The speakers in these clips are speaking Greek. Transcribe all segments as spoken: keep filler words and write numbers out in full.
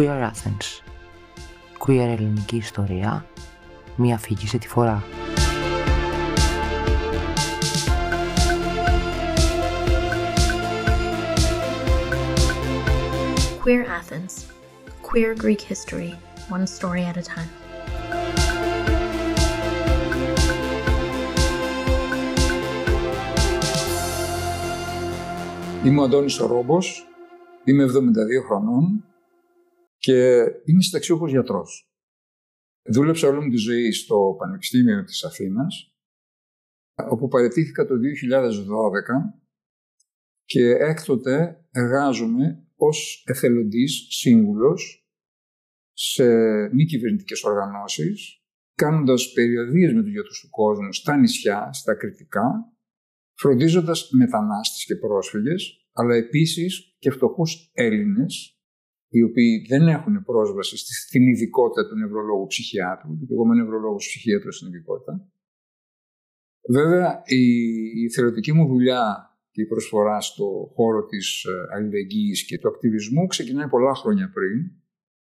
Queer Athens. Queer ελληνική ιστορία, μία φύγη σε τη φορά. Queer Athens. Queer Greek history, one story at a time. Είμαι ο Αντώνης Ρόμπος, είμαι εβδομήντα δύο χρονών και είμαι συνταξιούχος γιατρός. Δούλεψα όλη μου τη ζωή στο Πανεπιστήμιο της Αθήνας, όπου παραιτήθηκα το δύο χιλιάδες δώδεκα και έκτοτε εργάζομαι ως εθελοντής σύμβουλος σε μη κυβερνητικές οργανώσεις, κάνοντας περιοδίες με τους γιατρούς του κόσμου στα νησιά, στα κριτικά, φροντίζοντας μετανάστες και πρόσφυγες, αλλά επίσης και φτωχούς Έλληνες, οι οποίοι δεν έχουν πρόσβαση στην ειδικότητα του νευρολόγου ψυχιάτρου, γιατί εγώ είμαι νευρολόγος ψυχίατρος στην ειδικότητα. Βέβαια, η θεωρητική μου δουλειά και η προσφορά στο χώρο της αλληλεγγύης και του ακτιβισμού ξεκινάει πολλά χρόνια πριν,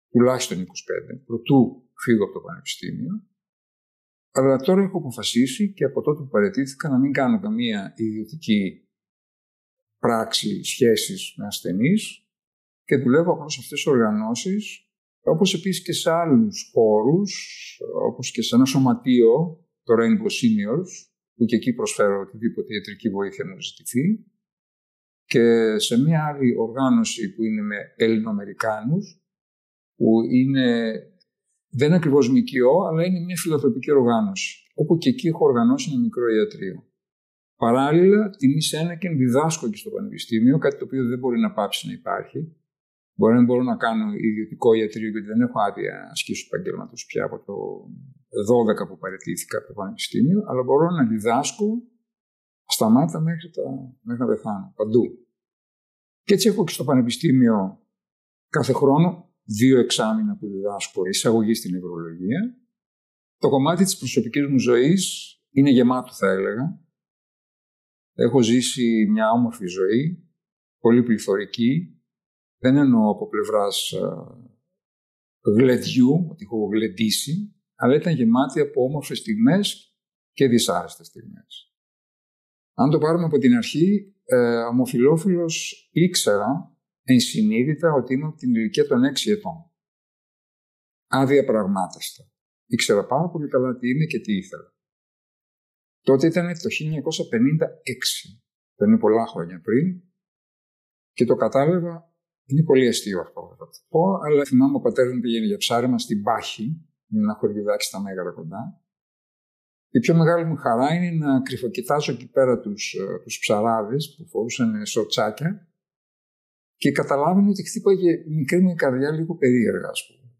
τουλάχιστον είκοσι πέντε, προτού φύγω από το Πανεπιστήμιο. Αλλά τώρα έχω αποφασίσει και από τότε που παραιτήθηκα να μην κάνω καμία ιδιωτική πράξη σχέσης με ασθενείς και δουλεύω απλώς σε αυτές τις οργανώσεις, όπως επίσης και σε άλλους χώρους, όπως και σε ένα σωματείο, το Rainbow Seniors, που και εκεί προσφέρω οτιδήποτε ιατρική βοήθεια να ζητηθεί, και σε μια άλλη οργάνωση που είναι με Ελληνοαμερικάνους, που είναι... Δεν είναι ακριβώς Μ Κ Ο, αλλά είναι μια φιλανθρωπική οργάνωση, όπου και εκεί έχω οργανώσει ένα μικρό ιατρείο. Παράλληλα, τιμή σε ένα και διδάσκω και στο Πανεπιστήμιο, κάτι το οποίο δεν μπορεί να πάψει να υπάρχει. Μπορεί να μπορώ να κάνω ιδιωτικό ιατρείο, γιατί δεν έχω άδεια ασκήσεως επαγγέλματος πια από το δώδεκα που παραιτήθηκα από το Πανεπιστήμιο, αλλά μπορώ να διδάσκω σταμάτα μέχρι, τα... μέχρι να πεθάνω, παντού. Και έτσι έχω και στο Πανεπιστήμιο κάθε χρόνο δύο εξάμηνα που διδάσκω εισαγωγή στην νευρολογία. Το κομμάτι της προσωπικής μου ζωής είναι γεμάτο, θα έλεγα. Έχω ζήσει μια όμορφη ζωή, πολύ πληθωρική. Δεν εννοώ από πλευράς γλεντιού, ότι έχω γλεντήσει, αλλά ήταν γεμάτη από όμορφες στιγμές και δυσάρεστες στιγμές. Αν το πάρουμε από την αρχή, ε, ομοφυλόφιλος ήξερα ενσυνείδητα ότι είμαι από την ηλικία των έξι ετών. Αδιαπραγμάταστα. Ήξερα πάρα πολύ καλά τι είμαι και τι ήθελα. Τότε ήταν το χίλια εννιακόσια πενήντα έξι. Ήταν πολλά χρόνια πριν και το κατάλαβα. Είναι πολύ αστείο αυτό που θα το πω, αλλά θυμάμαι ο πατέρας μου πήγαινε για ψάρεμα στην Πάχη, με ένα χωριουδάκι στα Μέγαρα κοντά. Η πιο μεγάλη μου χαρά είναι να κρυφοκοιτάζω εκεί πέρα τους, τους ψαράδες που φορούσαν σορτσάκια. Και καταλάβαινε ότι χτύπαγε μικρή μου η καρδιά λίγο περίεργα, ας πούμε.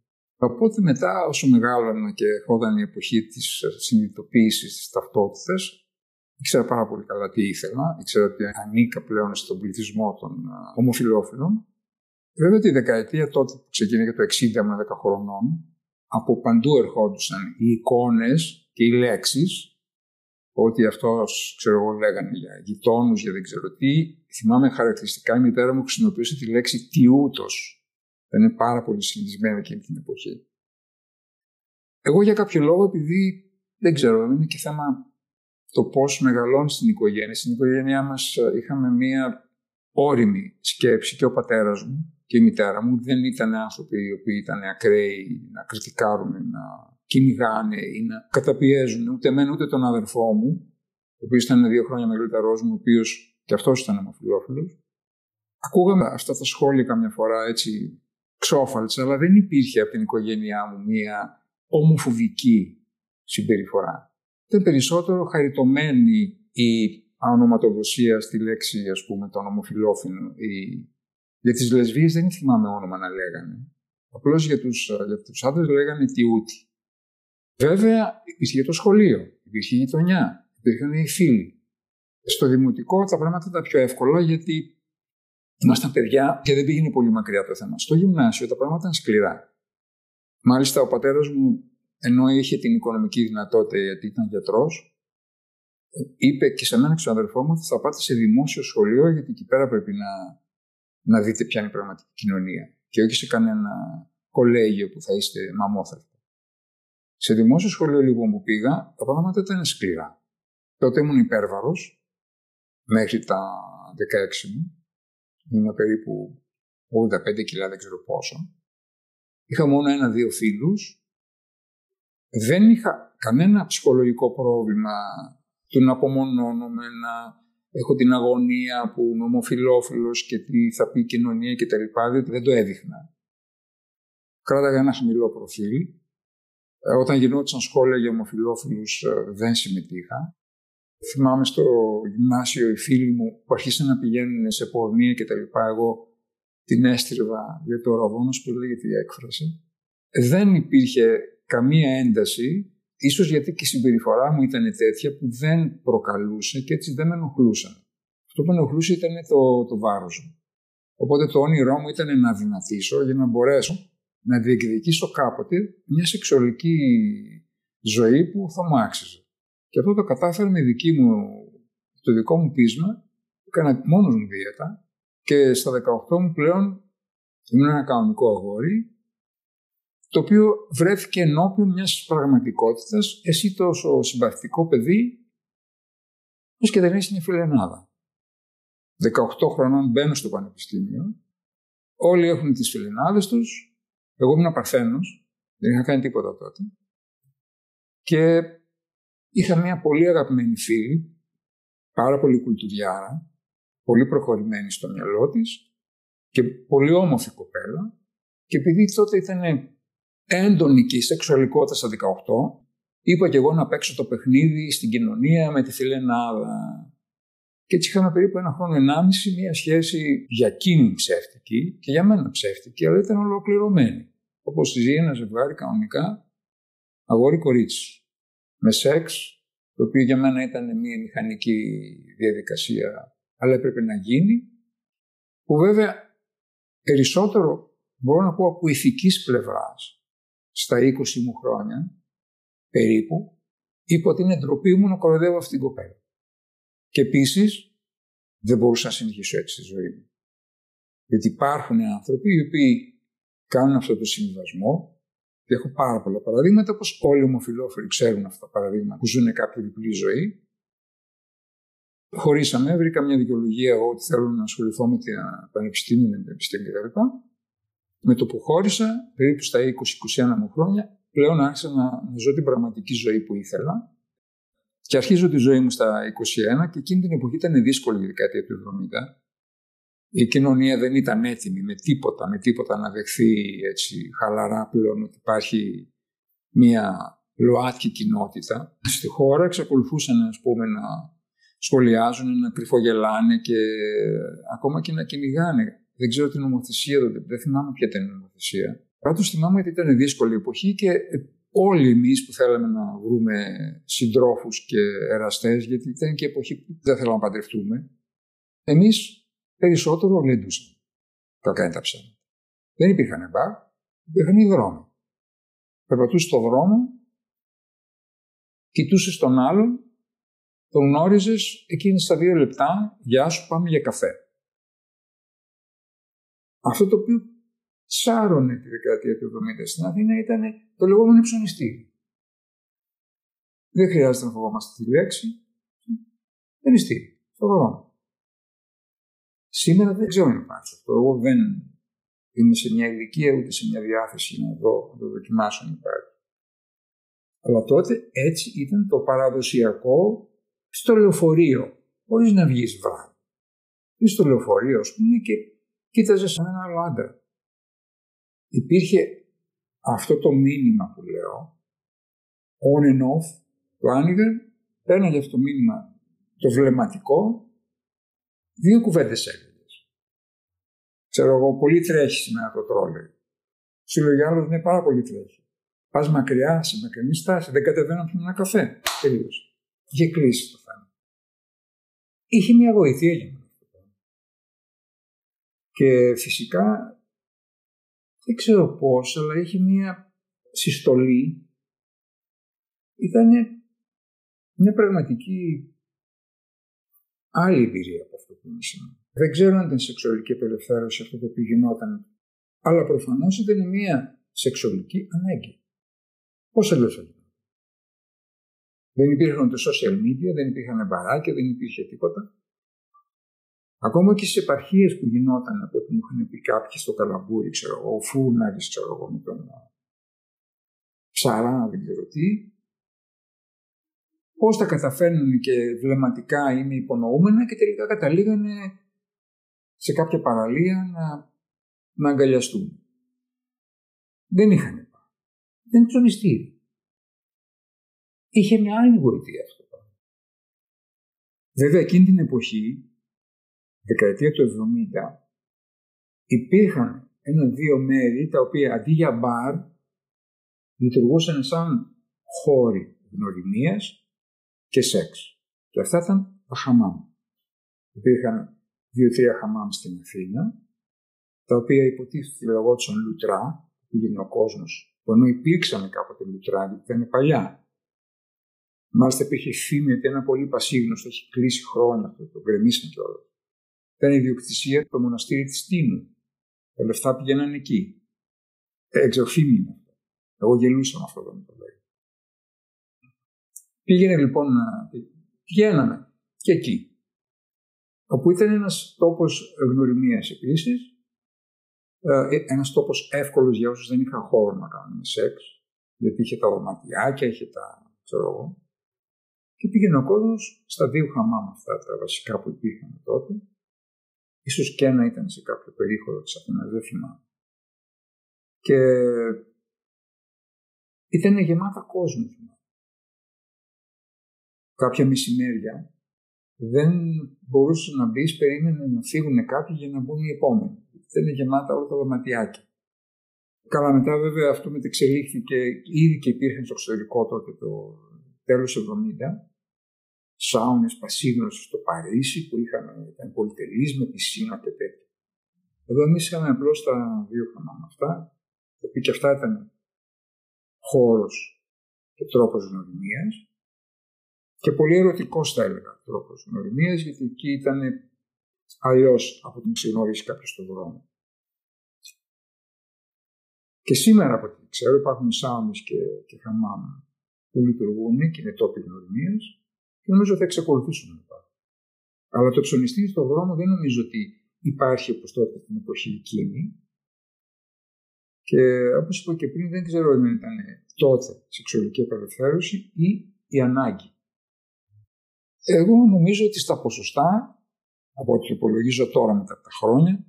Οπότε μετά, όσο μεγάλωνα και ερχόταν η εποχή της συνειδητοποίησης της ταυτότητας, ήξερα πάρα πολύ καλά τι ήθελα. Ήξερα ότι ανήκα πλέον στον πληθυσμό των ομοφυλόφιλων. Βέβαια, τη δεκαετία τότε που ξεκίνησε το εξήντα με δέκα χρονών, από παντού ερχόντουσαν οι εικόνες και οι λέξεις. Ότι αυτός, ξέρω εγώ, λέγανε για γειτόνους, για δεν ξέρω τι. Θυμάμαι χαρακτηριστικά η μητέρα μου χρησιμοποιούσε τη λέξη «τιούτος». Δεν είναι πάρα πολύ συνηθισμένη εκείνη την εποχή. Εγώ για κάποιο λόγο, επειδή δεν ξέρω, είναι και θέμα το πώς μεγαλώνει στην οικογένεια. Στην οικογένειά μας είχαμε μία όριμη σκέψη και ο πατέρας μου και η μητέρα μου δεν ήταν άνθρωποι οι οποίοι ήταν ακραίοι να κριτικάρουν, να κυνηγάνε ή να καταπιέζουν ούτε εμένα ούτε τον αδερφό μου, ο οποίος ήταν δύο χρόνια μεγαλύτερός μου, ο οποίος και αυτός ήταν ομοφυλόφιλος. Ακούγαμε αυτά τα σχόλια καμιά φορά έτσι ξόφαλτσα, αλλά δεν υπήρχε από την οικογένειά μου μία ομοφοβική συμπεριφορά. Ήταν περισσότερο χαριτωμένη η ονοματοδοσία στη λέξη, ας πούμε, των ομοφυλόφιλων. Η... Για τις λεσβίες δεν θυμάμαι όνομα να λέγανε. Απλώς για τους, για τους άντρες λέγανε τιούτη. Βέβαια, υπήρχε το σχολείο, υπήρχε η γειτονιά, υπήρχαν οι φίλοι. Στο δημοτικό τα πράγματα ήταν πιο εύκολα γιατί ήμασταν παιδιά και δεν πήγαινε πολύ μακριά το θέμα. Στο γυμνάσιο τα πράγματα ήταν σκληρά. Μάλιστα, ο πατέρας μου, ενώ είχε την οικονομική δυνατότητα γιατί ήταν γιατρός, είπε και σε μένα και στον αδερφό μου ότι θα πάτε σε δημόσιο σχολείο γιατί εκεί πέρα πρέπει να, να δείτε ποια είναι η πραγματική κοινωνία και όχι σε κανένα κολέγιο που θα είστε μαμόθραυτο. Σε δημόσιο σχολείο λοιπόν που πήγα, τα πράγματα ήταν σκληρά. Τότε ήμουν υπέρβαρος, μέχρι τα δεκαέξι μου. Ήμουν περίπου ογδόντα πέντε κιλά, δεν ξέρω πόσο. Είχα μόνο ένα-δύο φίλους. Δεν είχα κανένα ψυχολογικό πρόβλημα του να απομονώνομαι, να έχω την αγωνία που είμαι ομοφυλόφιλος και τι θα πει η κοινωνία κτλ. Διότι δεν το έδειχνα. Κράταγα ένα χαμηλό προφίλ. Όταν γινόντουσαν σχόλια για ομοφυλόφιλους δεν συμμετείχα. Θυμάμαι στο γυμνάσιο οι φίλοι μου που αρχίσαν να πηγαίνουν σε πορνεία κτλ. Εγώ την έστριβα για το ραβόνος που λέγεται η έκφραση. Δεν υπήρχε καμία ένταση, ίσως γιατί και η συμπεριφορά μου ήταν τέτοια που δεν προκαλούσε και έτσι δεν με ενοχλούσαν. Αυτό που ενοχλούσε ήταν το, το βάρος μου. Οπότε το όνειρό μου ήταν να δυνατήσω για να μπορέσω να διεκδικήσω κάποτε μια σεξουαλική ζωή που θα μου άξιζε. Και αυτό το κατάφερα με δική μου, το δικό μου πείσμα, έκανα μόνος μου δίαιτα και στα δεκαοκτώ μου πλέον ήμουν ένα κανονικό αγόρι, το οποίο βρέθηκε ενώπιον μιας πραγματικότητας, εσύ τόσο συμπαθητικό παιδί, ως και δεν είσαι μια φιλενάδα. δεκαοκτώ χρονών μπαίνω στο πανεπιστήμιο, όλοι έχουν τις φιλενάδες τους. Εγώ ήμουν παρθένος, δεν είχα κάνει τίποτα τότε. Και είχα μια πολύ αγαπημένη φίλη, πάρα πολύ κουλτουριάρα, πολύ προχωρημένη στο μυαλό της και πολύ όμορφη κοπέλα. Και επειδή τότε ήταν έντονη και η σεξουαλικότητα στα δεκαοκτώ, είπα και εγώ να παίξω το παιχνίδι στην κοινωνία με τη φιλενάδα. Και έτσι είχαμε περίπου ένα χρόνο, ενάμιση, μια σχέση για εκείνη ψεύτικη και για μένα ψεύτικη, αλλά ήταν ολοκληρωμένη. Όπως ζει ένα ζευγάρι κανονικά, αγόρι-κορίτσι. Με σεξ, το οποίο για μένα ήταν μια μηχανική διαδικασία, αλλά έπρεπε να γίνει. Που βέβαια περισσότερο μπορώ να πω από ηθικής πλευράς, στα είκοσι μου χρόνια περίπου, είπα ότι είναι ντροπή μου να κοροϊδεύω αυτήν την κοπέλα. Και επίσης, δεν μπορούσα να συνεχίσω έτσι τη ζωή μου. Γιατί υπάρχουν άνθρωποι οι οποίοι κάνουν αυτό το συμβιβασμό και έχω πάρα πολλά παραδείγματα, όπως όλοι οι ομοφυλόφιλοι ξέρουν αυτά τα παραδείγματα που ζουν κάποια διπλή ζωή. Χωρίσαμε, βρήκα μια δικαιολογία εγώ ότι θέλω να ασχοληθώ με την πανεπιστήμια, με την επιστήμη κτλ. Με το που χώρισα, περίπου στα είκοσι είκοσι ένα μου χρόνια, πλέον άρχισα να ζω την πραγματική ζωή που ήθελα. Και αρχίζω τη ζωή μου στα είκοσι ένα και εκείνη την εποχή ήταν δύσκολη η δεκαετία του εβδομήντα. Η κοινωνία δεν ήταν έτοιμη με τίποτα, με τίποτα να δεχθεί έτσι χαλαρά πλέον ότι υπάρχει μια ΛΟΑΤΚΙ κοινότητα. Στη χώρα εξακολουθούσαν ας πούμε, να σχολιάζουν, να κρυφογελάνε και ακόμα και να κυνηγάνε. Δεν ξέρω την νομοθεσία, δεν θυμάμαι ποια ήταν η νομοθεσία. Πάντως θυμάμαι ότι ήταν δύσκολη η εποχή και όλοι εμείς που θέλαμε να βρούμε συντρόφους και εραστές, γιατί ήταν και εποχή που δεν θέλαμε να παντρευτούμε, εμείς περισσότερο λέντουσαμε. Τα κάνει τα ψέματα. Δεν υπήρχαν μπαρ, υπήρχαν οι δρόμοι. Περπατούσε στον δρόμο, κοιτούσε τον άλλον, τον γνώριζες, εκείνη στα δύο λεπτά, γεια σου, πάμε για καφέ. Αυτό το οποίο σάρωνε τη δεκαετία του εβδομήντα στην Αθήνα ήταν το λεγόμενο ψωνιστήριο. Δεν χρειάζεται να φοβόμαστε τη λέξη. Ψωνιστήριο, στο δρόμο. Σήμερα δεν ξέρω αν υπάρχει αυτό. Εγώ δεν είμαι σε μια ηλικία ούτε σε μια διάθεση να δω, να το δοκιμάσω αν υπάρχει. Αλλά τότε έτσι ήταν το παραδοσιακό στο λεωφορείο, χωρίς να βγεις βράδυ. Ή στο λεωφορείο, α πούμε, και κοίταζες έναν άλλο άντρα. Υπήρχε αυτό το μήνυμα που λέω, on and off, το άνοιγαν, παίρναγε αυτό το μήνυμα το βλεμματικό, δύο κουβέντες έλεγες. Ξέρω εγώ, πολύ τρέχει σήμερα το τρόλεϊ. Σου λέγει άλλος, ναι, πάρα πολύ τρέχει. Πας μακριά, σε μακρινή στάση, δεν κατεβαίνω να πιω ένα καφέ. Τελείωσε. Είχε κλείσει το θέμα. Είχε μια γοητεία για μένα αυτό το θέμα. Και φυσικά, δεν ξέρω πώς, αλλά είχε μία συστολή. Ήταν μια πραγματική άλλη εμπειρία από αυτό που είναι σήμερα. Δεν ξέρω αν ήταν σεξουαλική απελευθέρωση αυτό το οποίο γινόταν, αλλά προφανώς ήταν μια σεξουαλική ανάγκη. Πώς ελεύθερα. Δεν υπήρχαν τα social media, δεν υπήρχαν μπαράκια, δεν υπήρχε τίποτα. Ακόμα και στις επαρχίες που γινόταν, από ό,τι μου είχαν πει κάποιοι στο Καλαμπούρι, ξέρω εγώ, ο Φούρναρης, ξέρω εγώ, με τον Ψαρά, δεν ξέρω τι. Πώς τα καταφέρνουν και βλεμματικά είναι υπονοούμενα και τελικά καταλήγανε σε κάποια παραλία να, να αγκαλιαστούν. Δεν είχαν πάει. Δεν ψωνιστήρι. Είχε μια άλλη γοητεία αυτό το πράγμα. Βέβαια εκείνη την εποχή, δεκαετία του εβδομήντα, υπήρχαν ένα-δύο μέρη τα οποία αντί για μπαρ λειτουργούσαν σαν χώροι γνωριμίας και σεξ. Και αυτά ήταν τα χαμάμ. Υπήρχαν δύο-τρία χαμάμ στην Αθήνα, τα οποία υποτίθεται λεγόντουσαν λουτρά, που πήγαινε ο κόσμος, που ενώ υπήρξαν κάποτε λουτρά, γιατί ήταν παλιά. Μάλιστα υπήρχε φήμη ότι ένα πολύ πασίγνωστο έχει κλείσει χρόνια αυτό, το γκρεμίσαν κιόλα. Ήταν ιδιοκτησία του μοναστήρι της Τίνου. Τα λεφτά πηγαίναν εκεί. Εξωφήμη είναι αυτό. Εγώ γελούσα με αυτό το λέει. Πήγαινε λοιπόν να πηγαίναμε και εκεί. Όπου ήταν ένας τόπος γνωριμίας επίσης, ένας τόπος εύκολος για όσους δεν είχαν χώρο να κάνουν σεξ, γιατί είχε τα ορματιάκια, είχε τα ξέρω εγώ. Και πήγαινε ο κόσμος στα δύο χαμάμ αυτά τα βασικά που υπήρχαν τότε. Ίσως και ένα ήταν σε κάποιο περίχωρο της Αθήνας, δεν θυμάμαι. Και ήταν γεμάτα κόσμο. Κάποια μεσημέρια δεν μπορούσε να μπει, περίμενε να φύγουν κάποιοι για να μπουν οι επόμενοι. Δεν είναι γεμάτα όλα τα δωματιάκια. Καλά, μετά βέβαια αυτό μετεξελίχθηκε, ήδη και υπήρχαν στο εξωτερικό τότε το τέλος εβδομήντα. Σάουνες πασίγνωσες στο Παρίσι που είχαν, ήταν πολυτελείς με πισίνα και τέτοια. Εδώ εμείς είχαμε απλώς τα δύο χαμάμ αυτά, τα οποία και αυτά ήταν χώρος και τρόπος γνωριμίας. Και πολύ ερωτικός θα έλεγα τρόπος γνωριμίας, γιατί εκεί ήταν αλλιώς από την ξεγνώριση κάποιος στον δρόμο. Και σήμερα από ό,τι ξέρω υπάρχουν σάουνες και, και χαμάμ που λειτουργούν και είναι τόποι γνωριμίας και νομίζω θα εξακολουθήσουν να υπάρχουν. Αλλά το ψωνιστήρι στον δρόμο δεν νομίζω ότι υπάρχει όπως τότε την εποχή εκείνη. Και όπως είπα και πριν, δεν ξέρω αν ήταν τότε σεξουαλική απελευθέρωση ή η ανάγκη. Εγώ νομίζω ότι στα ποσοστά, από ό,τι υπολογίζω τώρα μετά από τα χρόνια,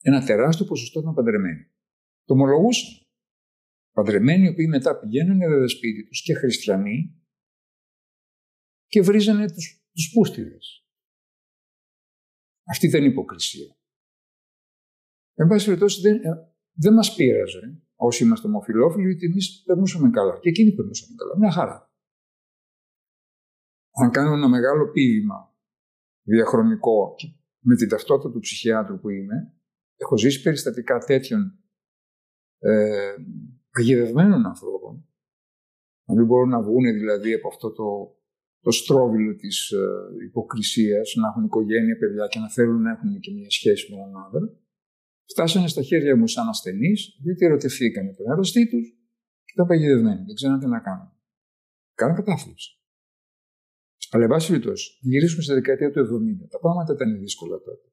ένα τεράστιο ποσοστό ήταν παντρεμένοι. Το ομολογούσαν. Παντρεμένοι, οι οποίοι μετά πηγαίνανε βέβαια σπίτι τους και χριστιανοί και βρίζανε τους, τους πούστιδες. Αυτή ήταν η υποκρισία. Εν πάση περιπτώσει, δεν, δεν μας πείραζε όσοι είμαστε ομοφυλόφιλοι, ότι εμείς περνούσαμε καλά. Και εκείνοι περνούσαμε καλά. Μια χαρά. Αν κάνω ένα μεγάλο ποίημα διαχρονικό με την ταυτότητα του ψυχιάτρου που είμαι, έχω ζήσει περιστατικά τέτοιων ε, αγιδευμένων ανθρώπων, να μην μπορούν να βγουν δηλαδή από αυτό το, το στρόβιλο της ε, υποκρισίας, να έχουν οικογένεια, παιδιά και να θέλουν να έχουν και μια σχέση με έναν άντρα, φτάσανε στα χέρια μου σαν ασθενείς, διότι ερωτευθήκανε τον αρρωστή τους και ήταν παγιδευμένοι, δεν ξέραν τι να κάνουν. Κάναν κατάθλιψη. Αλλά, εν πάση περιπτώσει, γυρίσουμε στη δεκαετία του εβδομήντα. Τα πράγματα ήταν δύσκολα τότε.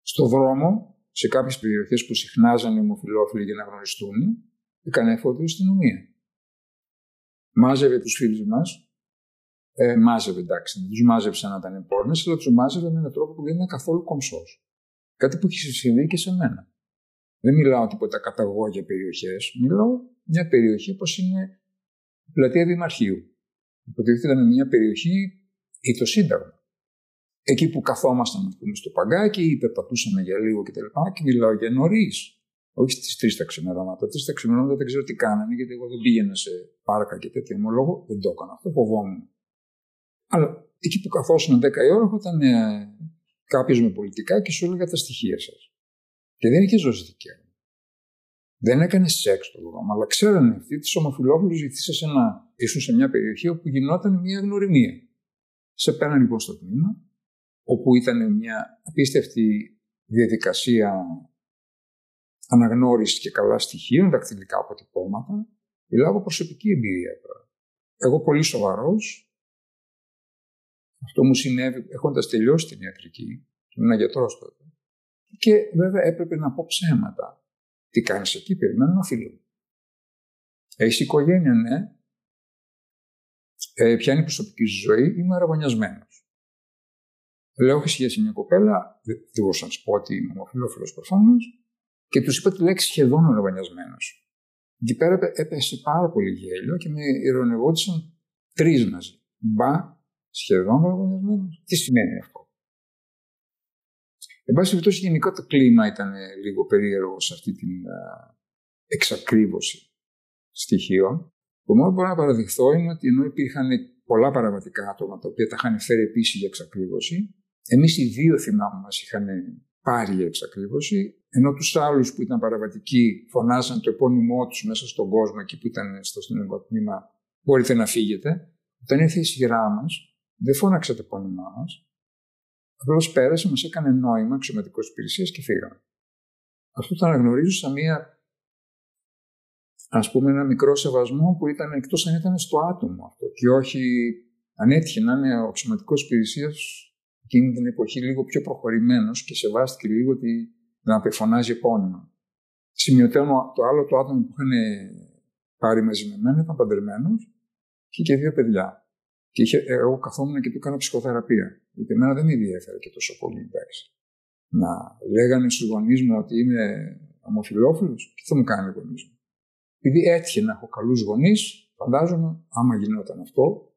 Στον δρόμο, σε κάποιες περιοχές που συχνάζαν οι ομοφυλόφιλοι για να γνωριστούν, έκανε εφόδιο η αστυνομία. Μάζευε τους φίλους μας. Ε, μάζευε, εντάξει, δεν τους μάζευε σαν να ήταν πόρνες, αλλά τους μάζευε με έναν τρόπο που δεν είναι καθόλου κομψός. Κάτι που έχει συμβεί και σε μένα. Δεν μιλάω τίποτα καταγόγια περιοχές. Μιλάω μια περιοχή όπως είναι η πλατεία Δημαρχείου. Υποτίθεται ήταν μια περιοχή ή το Σύνταγμα. Εκεί που καθόμασταν, α πούμε, στο παγκάκι ή περπατούσαμε για λίγο κτλ. Και, και μιλάω για νωρίς. Όχι στις τρεις τα ξημερώματα. Τρεις τα ξημερώματα δεν ξέρω τι κάνανε, γιατί εγώ δεν πήγαινα σε πάρκα και τέτοια. Ομολόγω δεν το έκανα. Αυτό φοβόμουν. Αλλά εκεί που καθόσουν δέκα η ώρα, ήταν ε, κάποιος με πολιτικά και σου έλεγα τα στοιχεία σας. Και δεν είχε ζώσει δικαίωμα. Δεν έκανε σεξ το δρόμο, αλλά ξέρανε αυτοί τους ομοφυλόφιλους, γιατί ήσουν σε μια περιοχή όπου γινόταν μια γνωριμία. Σε πέραν λοιπόν στο τμήμα, όπου ήταν μια απίστευτη διαδικασία αναγνώριση και καλά στοιχείων, δακτυλικά αποτυπώματα. Μιλάω από προσωπική εμπειρία τώρα. Εγώ πολύ σοβαρός. Αυτό μου συνέβη έχοντας τελειώσει την ιατρική. Ήμουν γιατρός τότε. Και βέβαια έπρεπε να πω ψέματα. Τι κάνεις εκεί, περιμένω ένα φίλο. Έχεις οικογένεια, ναι. Ε, ποια είναι η προσωπική ζωή, είμαι αραγωνιασμένος. Λέω, είχα σχέση μια κοπέλα, δεν μπορούσα να σου πω ότι είμαι ομοφυλόφιλος προφανώς, και τους είπα τη λέξη σχεδόν αραγωνιασμένος. Εκεί πέρα έπεσε πάρα πολύ γέλιο και με ειρωνευόντουσαν τρεις μαζί. Μπα, σχεδόν αραγωνιασμένος. Τι σημαίνει αυτό. Εν πάση περιπτώσει, γενικά το κλίμα ήταν λίγο περίεργο σε αυτή την εξακρίβωση στοιχείων. Το μόνο που μπορώ να παραδειχθώ είναι ότι ενώ υπήρχαν πολλά παραβατικά άτομα τα οποία τα είχαν φέρει επίσης για εξακρίβωση, εμείς οι δύο θυμάμαι μας είχαν πάρει για εξακρίβωση, ενώ τους άλλους που ήταν παραβατικοί φωνάζαν το επώνυμό τους μέσα στον κόσμο εκεί που ήταν στο αστυνομικό τμήμα, μπορείτε να φύγετε. Όταν ήρθε η σειρά μας, δεν φώναξε το επώνυμά μας. Απλώς πέρασε, μας έκανε νόημα αξιωματικός υπηρεσίας και φύγαμε. Αυτό το αναγνωρίζω σαν μία, ας πούμε, ένα μικρό σεβασμό που ήταν εκτός αν ήταν στο άτομο αυτό. Και όχι, αν έτυχε να είναι ο αξιωματικός υπηρεσίας εκείνη την εποχή λίγο πιο προχωρημένος και σεβάστηκε λίγο ότι να απεφωνάζει επώνυμα. Σημειωτέω το άλλο το άτομο που είχαν πάρει μαζί με εμένα ήταν παντρεμένος και είχε δύο παιδιά. Και είχε, εγώ καθόμουν και του έκανα ψυχοθεραπεία. Γιατί εμένα δεν με ενδιαφέρει και τόσο πολύ, εντάξει. Να λέγανε στους γονείς μου ότι είμαι ομοφυλόφιλος, και θα μου κάνει γονείς μου. Επειδή έτυχε να έχω καλούς γονείς, φαντάζομαι, άμα γινόταν αυτό.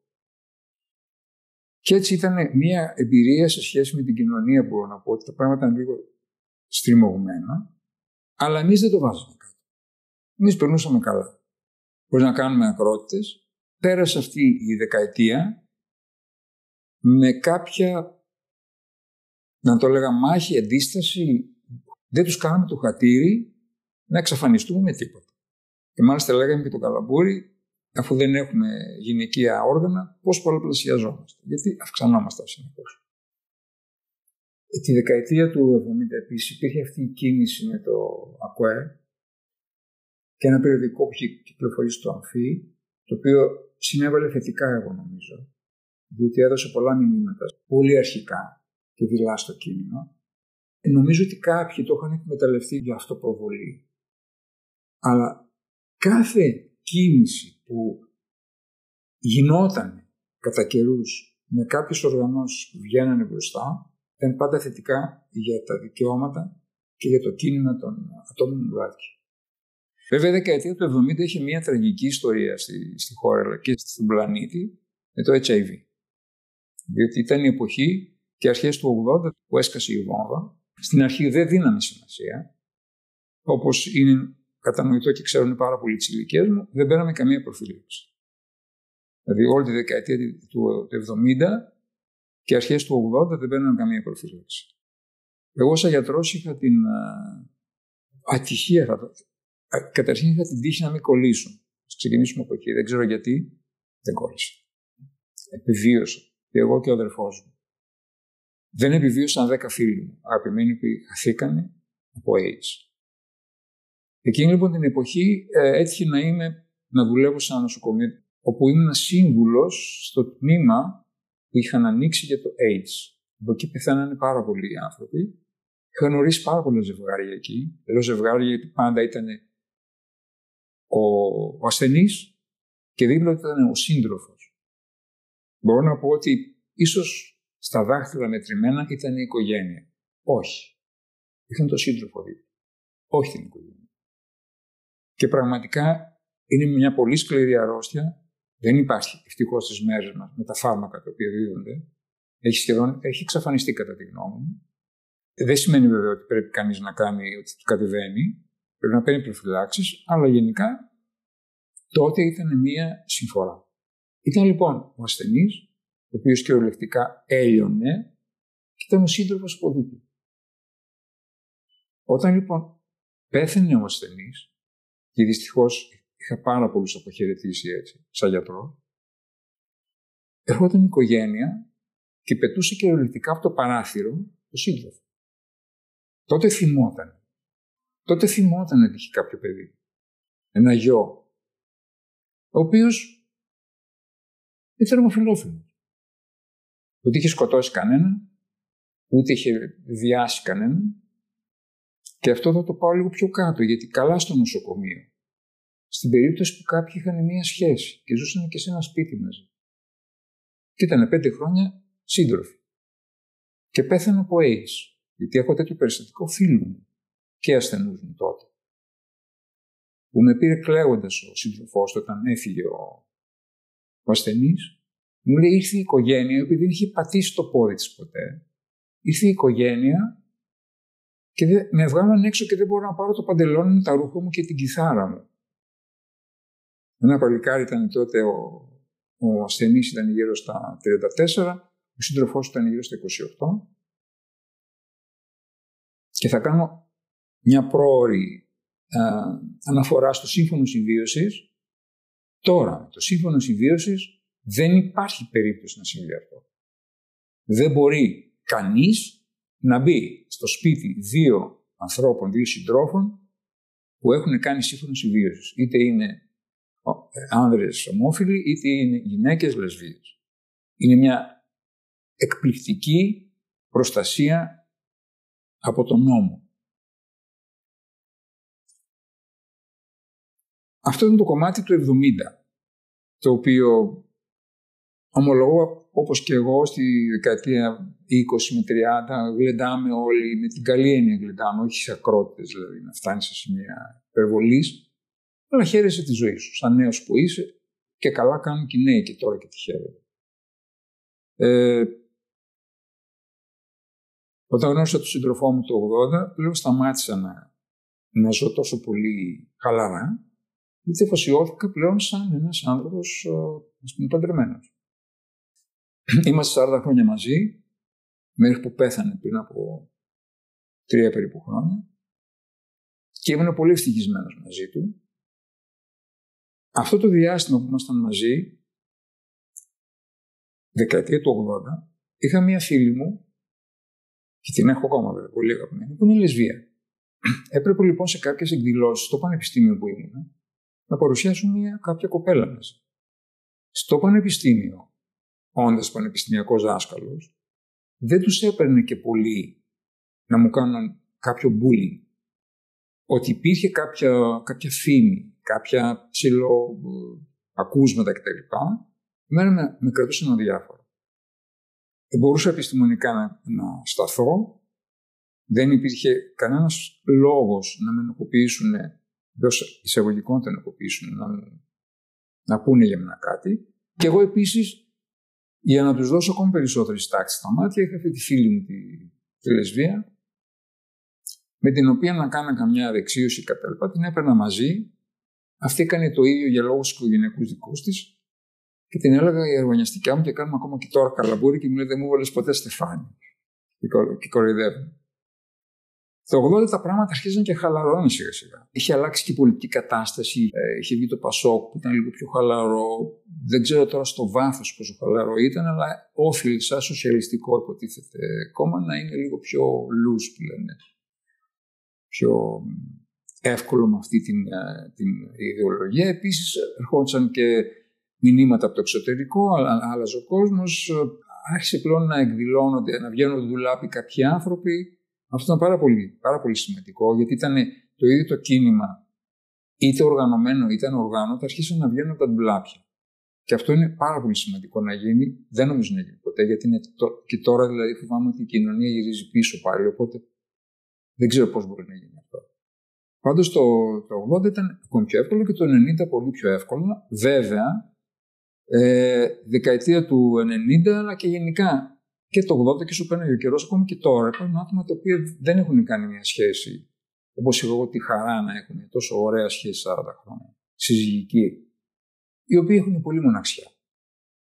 Και έτσι ήταν μια εμπειρία σε σχέση με την κοινωνία, μπορώ να πω, ότι τα πράγματα ήταν λίγο στριμωγμένα, αλλά εμείς δεν το βάζαμε κάτω. Εμείς περνούσαμε καλά. Χωρίς να κάνουμε ακρότητες. Πέρασε αυτή η δεκαετία με κάποια, να το λέγα, μάχη, αντίσταση. Δεν τους κάναμε το χατήρι να εξαφανιστούμε με τίποτα. Και μάλιστα λέγαμε και το καλαμπούρι, αφού δεν έχουμε γυναικεία όργανα, πώς πολλαπλασιαζόμαστε. Γιατί αυξανόμαστε συνεχώς. Τη δεκαετία του εβδομήντα επίσης υπήρχε αυτή η κίνηση με το ΑΚΟΕ και ένα περιοδικό που είχε κυκλοφορήσει στο ΑΜΦΗ, το οποίο συνέβαλε θετικά, εγώ νομίζω, διότι έδωσε πολλά μηνύματα, πολύ αρχικά και δειλά στο κίνημα. Νομίζω ότι κάποιοι το είχαν εκμεταλλευτεί για αυτοπροβολή. Αλλά κάθε κίνηση που γινόταν κατά καιρούς με κάποιες οργανώσεις που βγαίνανε μπροστά, ήταν πάντα θετικά για τα δικαιώματα και για το κίνημα των ατόμων του ΛΟΑΤΚΙ. Βέβαια, η δεκαετία του εβδομήντα είχε μια τραγική ιστορία στη, στη χώρα αλλά και στον πλανήτη με το έιτς άι βι. Διότι ήταν η εποχή και αρχές του ογδόντα που έσκασε η βόμβα. Στην αρχή δεν δίναμε σημασία. Όπως είναι κατανοητό και ξέρουν πάρα πολλοί τις ηλικίες μου, δεν πέραμε καμία προφύλαξη. Δηλαδή, όλη τη δεκαετία του εβδομήντα και αρχές του ογδόντα δεν πέραμε καμία προφύλαξη. Εγώ, σαν γιατρός, είχα την ατυχία, θα το πω. Καταρχήν είχα την τύχη να μην κολλήσω. Ας ξεκινήσουμε από εκεί. Δεν ξέρω γιατί δεν κόλλησα. Επιβίωσα. Και εγώ και ο αδερφός μου. Δεν επιβίωσαν δέκα φίλοι μου, αγαπημένοι που χαθήκανε από AIDS. Εκείνη λοιπόν την εποχή ε, έτυχε να, είμαι, να δουλεύω σε ένα νοσοκομείο, όπου ήμουν σύμβουλος στο τμήμα που είχαν ανοίξει για το AIDS. Από εκεί πεθαίνανε πάρα πολλοί άνθρωποι. Είχα γνωρίσει πάρα πολλά ζευγάρια εκεί. Λέω ζευγάρια γιατί πάντα ήταν ο, ο ασθενής και δίπλα ήταν ο σύντροφος. Μπορώ να πω ότι ίσως στα δάχτυλα μετρημένα ήταν η οικογένεια. Όχι. Είχαν τον σύντροφο δίπλα. Όχι την οικογένεια. Και πραγματικά είναι μια πολύ σκληρή αρρώστια. Δεν υπάρχει ευτυχώς στις μέρες μας με τα φάρμακα τα οποία δίδονται. Έχει σχεδόν έχει εξαφανιστεί κατά τη γνώμη μου. Δεν σημαίνει βέβαια ότι πρέπει κανείς να κάνει ότι του κατεβαίνει. Πρέπει να παίρνει προφυλάξεις, αλλά γενικά τότε ήταν μία συμφορά. Ήταν λοιπόν ο ασθενής, ο οποίος κυριολεκτικά έλειωνε, και ήταν ο σύντροφος από δίπλα. Όταν λοιπόν πέθανε ο ασθενής, και δυστυχώς είχα πάρα πολλούς αποχαιρετήσει έτσι, σαν γιατρό, έρχονταν η οικογένεια και πετούσε κυριολεκτικά από το παράθυρο το σύντροφο. Τότε θυμόταν. τότε θυμόταν ότι είχε κάποιο παιδί. Ένα γιο. Ο οποίος ήταν ομοφυλόφιλος. Ούτε είχε σκοτώσει κανένα, ούτε είχε βιάσει κανένα. Και αυτό θα το πάω λίγο πιο κάτω, γιατί καλά στο νοσοκομείο. Στην περίπτωση που κάποιοι είχαν μία σχέση και ζούσαν και σε ένα σπίτι μαζί. Και ήταν πέντε χρόνια σύντροφοι. Και πέθανε από AIDS. Γιατί έχω τέτοιο περιστατικό φίλου μου και ασθενούς μου τότε. Που με πήρε κλαίγοντας ο σύντροφός του όταν έφυγε ο, ο ασθενής. Μου λέει ήρθε η οικογένεια, επειδή δεν είχε πατήσει το πόδι της ποτέ. Ήρθε η οικογένεια και δε, με βγάλαν έξω και δεν μπορώ να πάρω το παντελόνι μου, τα ρούχα μου και την κιθάρα μου. Ένα παλικάρι ήταν τότε, ο, ο ασθενής ήταν γύρω στα τριάντα τέσσερα, ο σύντροφός του ήταν γύρω στα είκοσι οκτώ. Και θα κάνω μια πρόωρη α, αναφορά στο Σύμφωνο Συμβίωσης. Τώρα, το Σύμφωνο Συμβίωσης δεν υπάρχει περίπτωση να συμβεί αυτό. Δεν μπορεί κανείς να μπει στο σπίτι δύο ανθρώπων, δύο συντρόφων που έχουν κάνει Σύμφωνο Συμβίωσης. Είτε είναι άνδρες ομόφυλοι, είτε είναι γυναίκες λεσβίες. Είναι μια εκπληκτική προστασία από τον νόμο. Αυτό είναι το κομμάτι του εβδομήντα, το οποίο ομολογώ, όπως και εγώ, στη δεκαετία είκοσι με τριάντα γλεντάμε όλοι, με την καλή έννοια γλεντάμε, όχι σε ακρότητες, δηλαδή να φτάνεις σε σημεία υπερβολής, αλλά χαίρεσαι τη ζωή σου, σαν νέος που είσαι, και καλά κάνουν και οι νέοι και τώρα και τη χαίρονται. Ε, Όταν γνώρισα τον σύντροφό μου το ογδόντα, λέω σταμάτησα να, να ζω τόσο πολύ χαλαρά, γιατί αφοσιώθηκα πλέον σαν ένας άνθρωπος, ας πούμε, παντρεμένος. Είμαστε σαράντα χρόνια μαζί, μέχρι που πέθανε πριν από τρία περίπου χρόνια, και ήμουν πολύ ευτυχισμένος μαζί του. Αυτό το διάστημα που ήμασταν μαζί, δεκαετία του ογδόντα, είχα μία φίλη μου, και την έχω ακόμα βέβαια, πολύ αγαπημένη, που είναι λεσβία. Έπρεπε λοιπόν σε κάποιες εκδηλώσεις στο πανεπιστήμιο που ήμουν να παρουσιάσουν μια κάποια κοπέλα μαζί. Στο πανεπιστήμιο, όντας πανεπιστημιακός δάσκαλος, δεν τους έπαιρνε και πολύ να μου κάνουν κάποιο bullying. Ότι υπήρχε κάποια, κάποια φήμη, κάποια ψηλό ακούσματα κτλ. Εμένα με, με κρατούσαν αδιάφορα. Δεν μπορούσα επιστημονικά να, να σταθώ. Δεν υπήρχε κανένας λόγος να με ενοχοποιήσουν, εντός εισαγωγικών να ενοχοποιήσουν, να, να πούνε για μένα κάτι. Και εγώ επίσης, για να τους δώσω ακόμη περισσότερη στάξη στα μάτια, είχα αυτή τη φίλη μου, τη, τη λεσβία, με την οποία να κάνω καμιά δεξίωση κτλ. Την έπαιρνα μαζί. Αυτή έκανε το ίδιο για λόγους οικογενειακούς δικούς της. Και την έλεγα η εργονιαστικά μου και κάνουμε ακόμα και τώρα καλαμπούρι και μου λέει δεν μου έβαλες ποτέ στεφάνι. Και, κο, και κοροϊδεύουν. Το ογδόντα τα πράγματα αρχίζαν και χαλαρώνουν σιγά σιγά. Είχε αλλάξει και η πολιτική κατάσταση. Ε, είχε βγει το Πασόκ που ήταν λίγο πιο χαλαρό. Δεν ξέρω τώρα στο βάθος πόσο χαλαρό ήταν, αλλά όφιλε σαν σοσιαλιστικό υποτίθεται κόμμα να είναι λίγο πιο loose που λένε. Πιο εύκολο με αυτή την, την ιδεολογία. Επίσης ερχόντουσαν και μηνύματα από το εξωτερικό, άλλαζε ο κόσμος, άρχισε πλέον να εκδηλώνονται, να βγαίνουν το δουλάπι κάποιοι άνθρωποι. Αυτό ήταν πάρα πολύ, πάρα πολύ σημαντικό, γιατί ήταν το ίδιο το κίνημα, είτε οργανωμένο είτε ανοργάνωτο, αρχίσαν να βγαίνουν από τα ντουλάπια. Και αυτό είναι πάρα πολύ σημαντικό να γίνει. Δεν νομίζω να γίνει ποτέ, γιατί είναι το... και τώρα δηλαδή φοβάμαι ότι η κοινωνία γυρίζει πίσω πάλι, οπότε δεν ξέρω πώς μπορεί να γίνει αυτό. Πάντως το, το ογδόντα ήταν ακόμη πιο εύκολο και το ενενήντα πολύ πιο εύκολο, βέβαια. Ε, δεκαετία του ενενήντα, αλλά και γενικά και το ογδόντα και σου παίρνει ο καιρός, ακόμη και τώρα. Υπάρχουν άτομα τα οποία δεν έχουν κάνει μια σχέση, όπως εγώ τη χαρά να έχουν τόσο ωραία σχέση σαράντα χρόνια, συζυγική, οι οποίοι έχουν πολύ μοναξιά.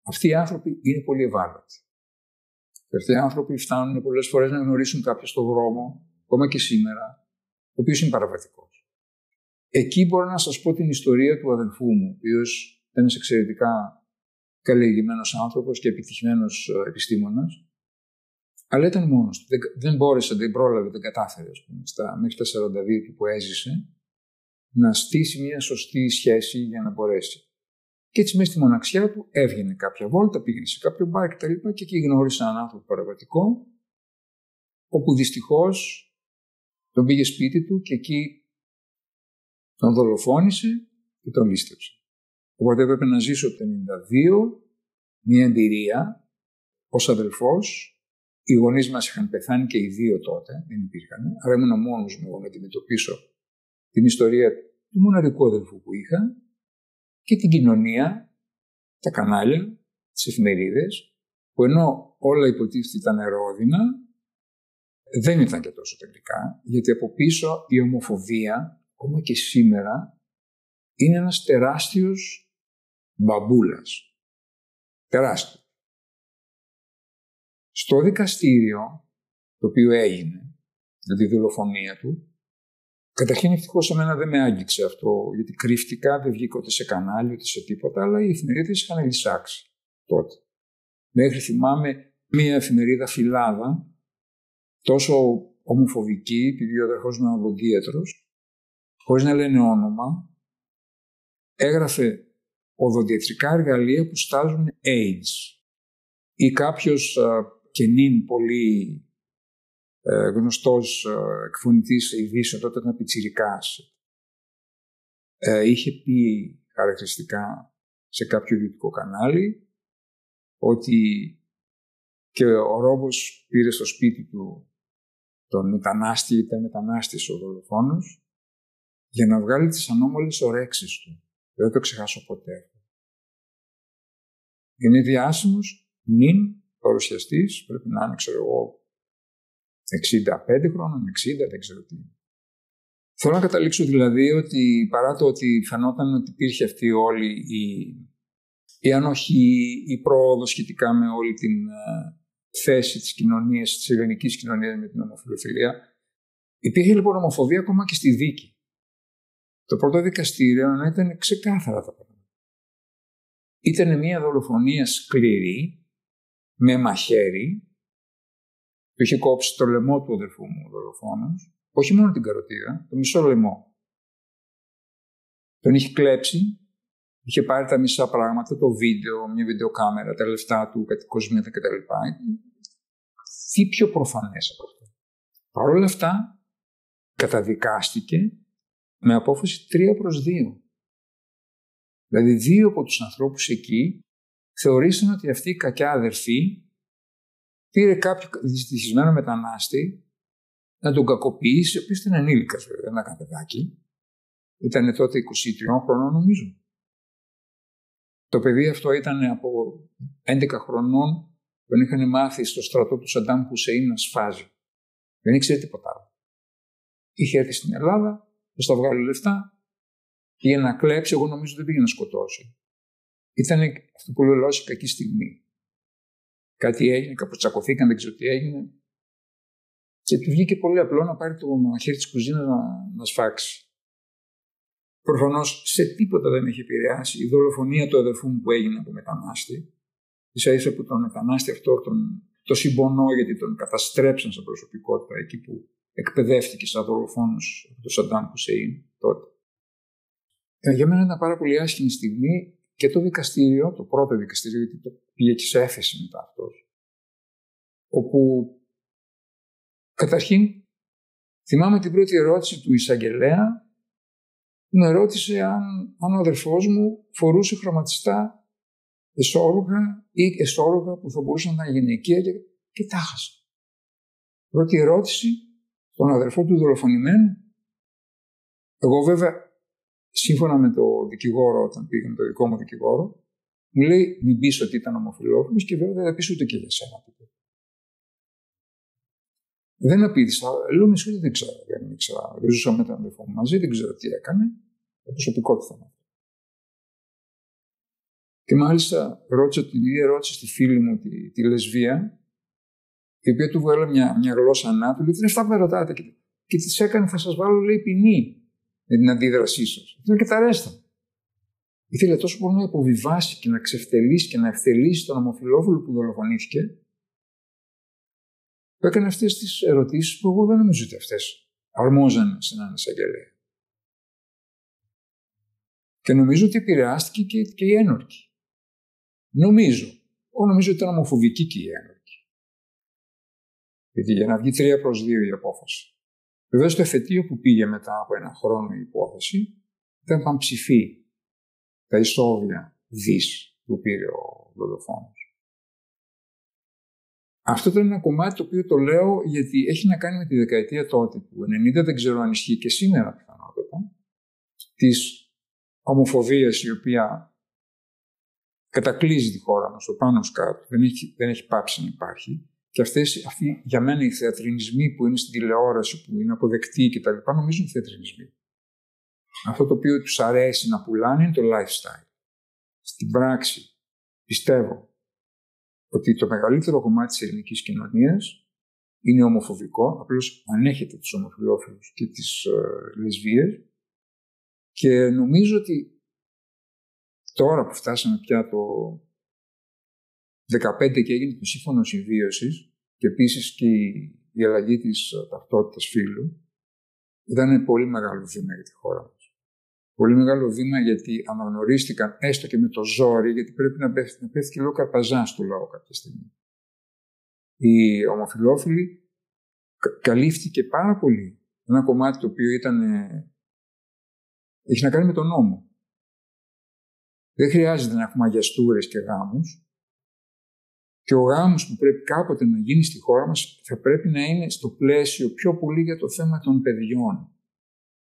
Αυτοί οι άνθρωποι είναι πολύ ευάλωτοι. Αυτοί οι άνθρωποι φτάνουν πολλές φορές να γνωρίσουν κάποιον στον δρόμο, ακόμα και σήμερα, ο οποίος είναι παραβατικός. Εκεί μπορώ να σας πω την ιστορία του αδελφού μου, ο οποίος ήταν ένας εξαιρετικά καλλιεργημένος άνθρωπος και επιτυχημένος επιστήμονας. Αλλά ήταν μόνος του. Δεν, δεν μπόρεσε, δεν πρόλαβε, δεν κατάφερε, ας πούμε, στα, μέχρι τα σαράντα δύο του που έζησε, να στήσει μια σωστή σχέση για να μπορέσει. Και έτσι μέσα στη μοναξιά του έβγαινε κάποια βόλτα, πήγαινε σε κάποιο μπαρ κτλ. Και, και εκεί γνώρισε έναν άνθρωπο παραβατικό, όπου δυστυχώς τον πήγε σπίτι του και εκεί τον δολοφόνησε και τον λίστεψε. Οπότε έπρεπε να ζήσω από το χίλια εννιακόσια ενενήντα δύο μια εμπειρία ως αδελφός. Οι γονείς μας είχαν πεθάνει και οι δύο τότε, δεν υπήρχαν. Άρα ήμουν μόνος μου να αντιμετωπίσω την ιστορία του μοναδικού αδελφού που είχα και την κοινωνία, τα κανάλια, τις εφημερίδες, που ενώ όλα υποτίθεται ήταν αερόδινα, δεν ήταν και τόσο τελικά, γιατί από πίσω η ομοφοβία, ακόμα και σήμερα, είναι ένας τεράστιος μπαμπούλας. Τεράστιο. Στο δικαστήριο, το οποίο έγινε, για τη δολοφονία του, καταρχήν ευτυχώς εμένα δεν με άγγιξε αυτό, γιατί κρύφτηκα, δεν βγήκα ούτε σε κανάλι, ούτε σε τίποτα, αλλά οι εφημερίδες είχαν λυσάξει τότε. Μέχρι θυμάμαι μία εφημερίδα Φυλάδα, τόσο ομοφοβική, επειδή ο αδερφός μου ήταν οδοντίατρος, χωρίς να λένε όνομα, έγραφε οδοντιατρικά εργαλεία που στάζουν AIDS. Ή κάποιος και νυν πολύ ε, γνωστός ε, εκφωνητής ειδήσεων, τότε ήταν πιτσιρικάς. Ε, είχε πει χαρακτηριστικά σε κάποιο ιδιωτικό κανάλι ότι και ο Ρόμπος πήρε στο σπίτι του τον μετανάστη, ήταν μετανάστης ο δολοφόνος, για να βγάλει τις ανώμαλες ορέξεις του. Δεν το ξεχάσω ποτέ. Είναι διάσημος νυν παρουσιαστής, πρέπει να είναι, ξέρω εγώ, εξήντα πέντε χρόνων, εξήντα, δεν ξέρω τι. Θέλω να καταλήξω δηλαδή ότι παρά το ότι φαινόταν ότι υπήρχε αυτή όλη η, η ανοχή, η πρόοδο σχετικά με όλη την uh, θέση της κοινωνίας, της ελληνικής κοινωνίας με την ομοφιλοφιλία, υπήρχε λοιπόν ομοφοβία ακόμα και στη δίκη. Το πρώτο δικαστήριο να ήταν ξεκάθαρα τα πράγματα. Ήταν μια δολοφονία σκληρή, με μαχαίρι, του είχε κόψει το λαιμό του αδερφού μου ο δολοφόνος, όχι μόνο την καροτίδα, το μισό λαιμό. Τον είχε κλέψει, είχε πάρει τα μισά πράγματα, το βίντεο, μια βιντεοκάμερα, τα λεφτά του, κάτι κοσμήματα κτλ. Τι πιο προφανές από αυτό. Παρ' όλα αυτά, καταδικάστηκε με απόφαση τρία προς δύο. Δηλαδή, δύο από τους ανθρώπους εκεί θεωρήσαν ότι αυτή η κακιά αδερφή πήρε κάποιο δυστυχισμένο μετανάστη να τον κακοποιήσει, ο οποίος ήταν ενήλικας, βέβαια, ένα καπεδάκι. Ήταν τότε είκοσι τρία χρονών, νομίζω. Το παιδί αυτό ήταν από έντεκα χρονών, τον είχαν μάθει στο στρατό του Σαντάμ Χουσέιν να σφάζει. Δεν ήξερε τίποτα άλλο. Είχε έρθει στην Ελλάδα, θα στα βγάλει λεφτά, πήγε να κλέψει, εγώ νομίζω δεν πήγε να σκοτώσει. Ήταν αυτό που λέω η κακή στιγμή. Κάτι έγινε, κάπως τσακωθήκαν, δεν ξέρω τι έγινε. Και του βγήκε πολύ απλό να πάρει το μαχαίρι της κουζίνας να, να σφάξει. Προφανώς σε τίποτα δεν έχει επηρεάσει η δολοφονία του αδερφού μου που έγινε από μετανάστη. Ίσα ίσα που τον μετανάστη αυτό τον, το συμπονώ, γιατί τον καταστρέψαν σαν προσωπικότητα εκεί που εκπαιδεύτηκε σαν δολοφόνος από τον Σαντάμ Χουσέιν τότε. Για μένα ήταν πάρα πολύ άσχημη στιγμή. Και το δικαστήριο, το πρώτο δικαστήριο, γιατί το πήγε και σε έφεση μετά αυτός, όπου καταρχήν θυμάμαι την πρώτη ερώτηση του εισαγγελέα, που με ρώτησε αν, αν ο αδερφός μου φορούσε χρωματιστά εσώρουχα ή εσώρουχα που θα μπορούσαν να ήταν γυναικεία, και, και τα χάσα. Πρώτη ερώτηση, τον αδερφό του δολοφονημένου. Εγώ βέβαια, σύμφωνα με το δικηγόρο, όταν πήγα με το δικό μου δικηγόρο, μου λέει μην πεις ότι ήταν ομοφυλόφιλος και βέβαια δεν θα πεις ούτε και για σένα. Δεν απήντησα. Λέω με συγχωρείτε, δεν ξέρω. Δεν ήξερα. Δεν ζούσα με τον αδελφό μου μαζί, δεν ξέρω τι έκανε. Το προσωπικό του θέμα. Και μάλιστα ρώτησα την ίδια ερώτηση στη φίλη μου, τη, τη λεσβία, η οποία του βγάλε μια, μια γλώσσα ανάπηλη. Τι είναι αυτά που με ρωτάτε. Και, και τη έκανε, θα σας βάλω, λέει, ποινή. Με την αντίδρασή σας. Ήταν και τα ρέστα. Ήθελε τόσο πολύ να υποβιβάσει και να ξεφτελίσει και να ευτελίσει τον ομοφυλόφιλο που δολοφονήθηκε, που έκανε αυτές τις ερωτήσεις που εγώ δεν νομίζω ότι αυτές αρμόζαν σε έναν εισαγγελέα. Και νομίζω ότι επηρεάστηκε και, και η ένορκη. Νομίζω. Εγώ νομίζω ότι ήταν ομοφοβική και η ένορκη. Γιατί για να βγει τρία προς δύο η απόφαση. Βέβαια στο εφετείο που πήγε μετά από ένα χρόνο η υπόθεση ήταν πανψηφή τα ισόβια δις που πήρε ο δολοφόνος. Αυτό ήταν ένα κομμάτι το οποίο το λέω γιατί έχει να κάνει με τη δεκαετία τότε του ενενήντα, δεν ξέρω αν ισχύει και σήμερα πιθανότατα, της ομοφοβίας η οποία κατακλείζει τη χώρα μας, το πάνω σκάτω, δεν έχει, δεν έχει πάψει να υπάρχει. Και αυτές, αυτοί, για μένα οι θεατρινισμοί που είναι στην τηλεόραση, που είναι αποδεκτοί κτλ., νομίζω είναι θεατρινισμοί. Αυτό το οποίο τους αρέσει να πουλάνε είναι το lifestyle. Στην πράξη, πιστεύω ότι το μεγαλύτερο κομμάτι της ελληνικής κοινωνίας είναι ομοφοβικό, απλώς ανέχεται τους ομοφυλόφιλους και τις ε, λεσβίες. Και νομίζω ότι τώρα που φτάσαμε πια το δεκαπέντε και έγινε το Σύμφωνο Συμβίωσης και επίσης και η αλλαγή της ταυτότητας φύλου, ήταν πολύ μεγάλο βήμα για τη χώρα μας. Πολύ μεγάλο βήμα γιατί αναγνωρίστηκαν, έστω και με το ζόρι, γιατί πρέπει να πέφτει, να πέφτει και λίγο καρπαζά στο λαό κάποια στιγμή. Οι ομοφυλόφιλοι καλύφθηκε πάρα πολύ. Ένα κομμάτι το οποίο ήταν, έχει να κάνει με τον νόμο. Δεν χρειάζεται να έχουμε αγιαστούρες και γάμους. Και ο γάμος που πρέπει κάποτε να γίνει στη χώρα μας θα πρέπει να είναι στο πλαίσιο πιο πολύ για το θέμα των παιδιών.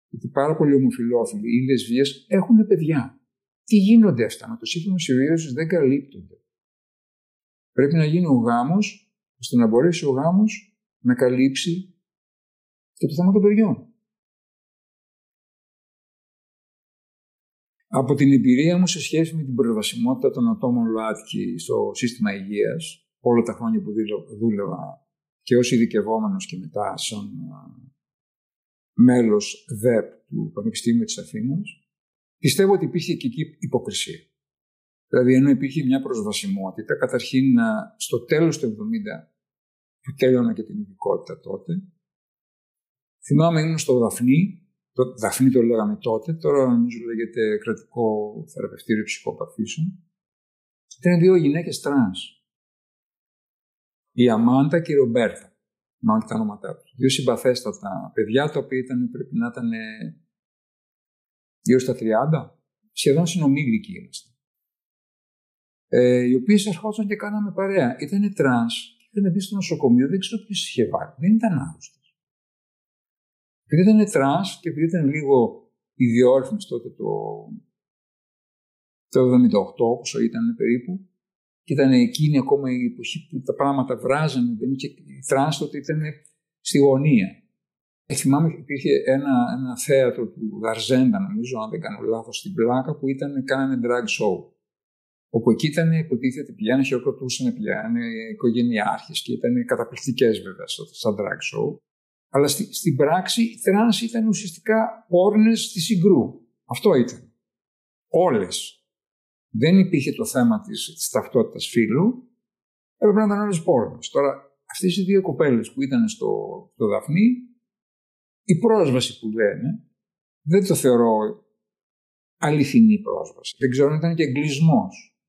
Γιατί πάρα πολλοί ομοφυλόφιλοι ή λεσβείες έχουν παιδιά. Τι γίνονται αυτά, με το Σύμφωνο Συμβίωσης δεν καλύπτονται. Πρέπει να γίνει ο γάμος, ώστε να μπορέσει ο γάμος να καλύψει και το θέμα των παιδιών. Από την εμπειρία μου σε σχέση με την προσβασιμότητα των ατόμων ΛΟΑΤΚΙ στο σύστημα υγείας, όλα τα χρόνια που δούλευα και ως ειδικευόμενος και μετά σαν μέλος ΔΕΠ του Πανεπιστήμιου της Αθήνας, πιστεύω ότι υπήρχε και εκεί υποκρισία. Δηλαδή, ενώ υπήρχε μια προσβασιμότητα, καταρχήν στο τέλος του εβδομήντα, που τέλειωνα και την ειδικότητα τότε, θυμάμαι ήμουν στο Δαφνί, το Δαφνί το λέγαμε τότε, τώρα νομίζω λέγεται κρατικό θεραπευτήριο ψυχοπαθήσεων. Ήταν δύο γυναίκες τρανς. Η Αμάντα και η Ρομπέρτα. Μάλλον τα ονόματά του. Δύο συμπαθέστατα παιδιά, τα οποία ήταν, πρέπει να ήταν γύρω στα τριάντα, σχεδόν συνομήλικοι είμαστε. Ε, οι οποίες ερχόντουσαν και κάναμε παρέα. Ήτανε τρανς, είχαν μπει στο νοσοκομείο, δεν ξέρω ποιος είχε βάλει. Δεν ήταν άρρωστες. Επειδή ήτανε τρανς και επειδή ήταν λίγο ιδιόρυθμες τότε το, το εβδομήντα οκτώ, όσο ήταν περίπου, και ήταν εκείνη ακόμα η εποχή που τα πράγματα βράζανε, και η τρανς τότε ήταν στη γωνία. Ε, θυμάμαι ότι υπήρχε ένα, ένα θέατρο του Γαρζέντα, νομίζω, αν δεν κάνω λάθος, στην Πλάκα, που ήταν, κάνανε drag show. Όπου εκεί ήταν, υποτίθεται, πηγαίνανε, χειροκροτούσαν, πηγαίνανε οικογενειάρχες και ήταν καταπληκτικές βέβαια σαν drag show. Αλλά στη, στην πράξη η τρανς ήταν ουσιαστικά πόρνες της Συγκρού. Αυτό ήταν. Όλες. Δεν υπήρχε το θέμα της, της ταυτότητας φύλου, έπρεπε να ήταν όλες πόρνες. Τώρα, αυτές οι δύο κοπέλες που ήταν στο, στο Δαφνί, η πρόσβαση που λένε, δεν το θεωρώ αληθινή πρόσβαση. Δεν ξέρω αν ήταν και εγκλισμός.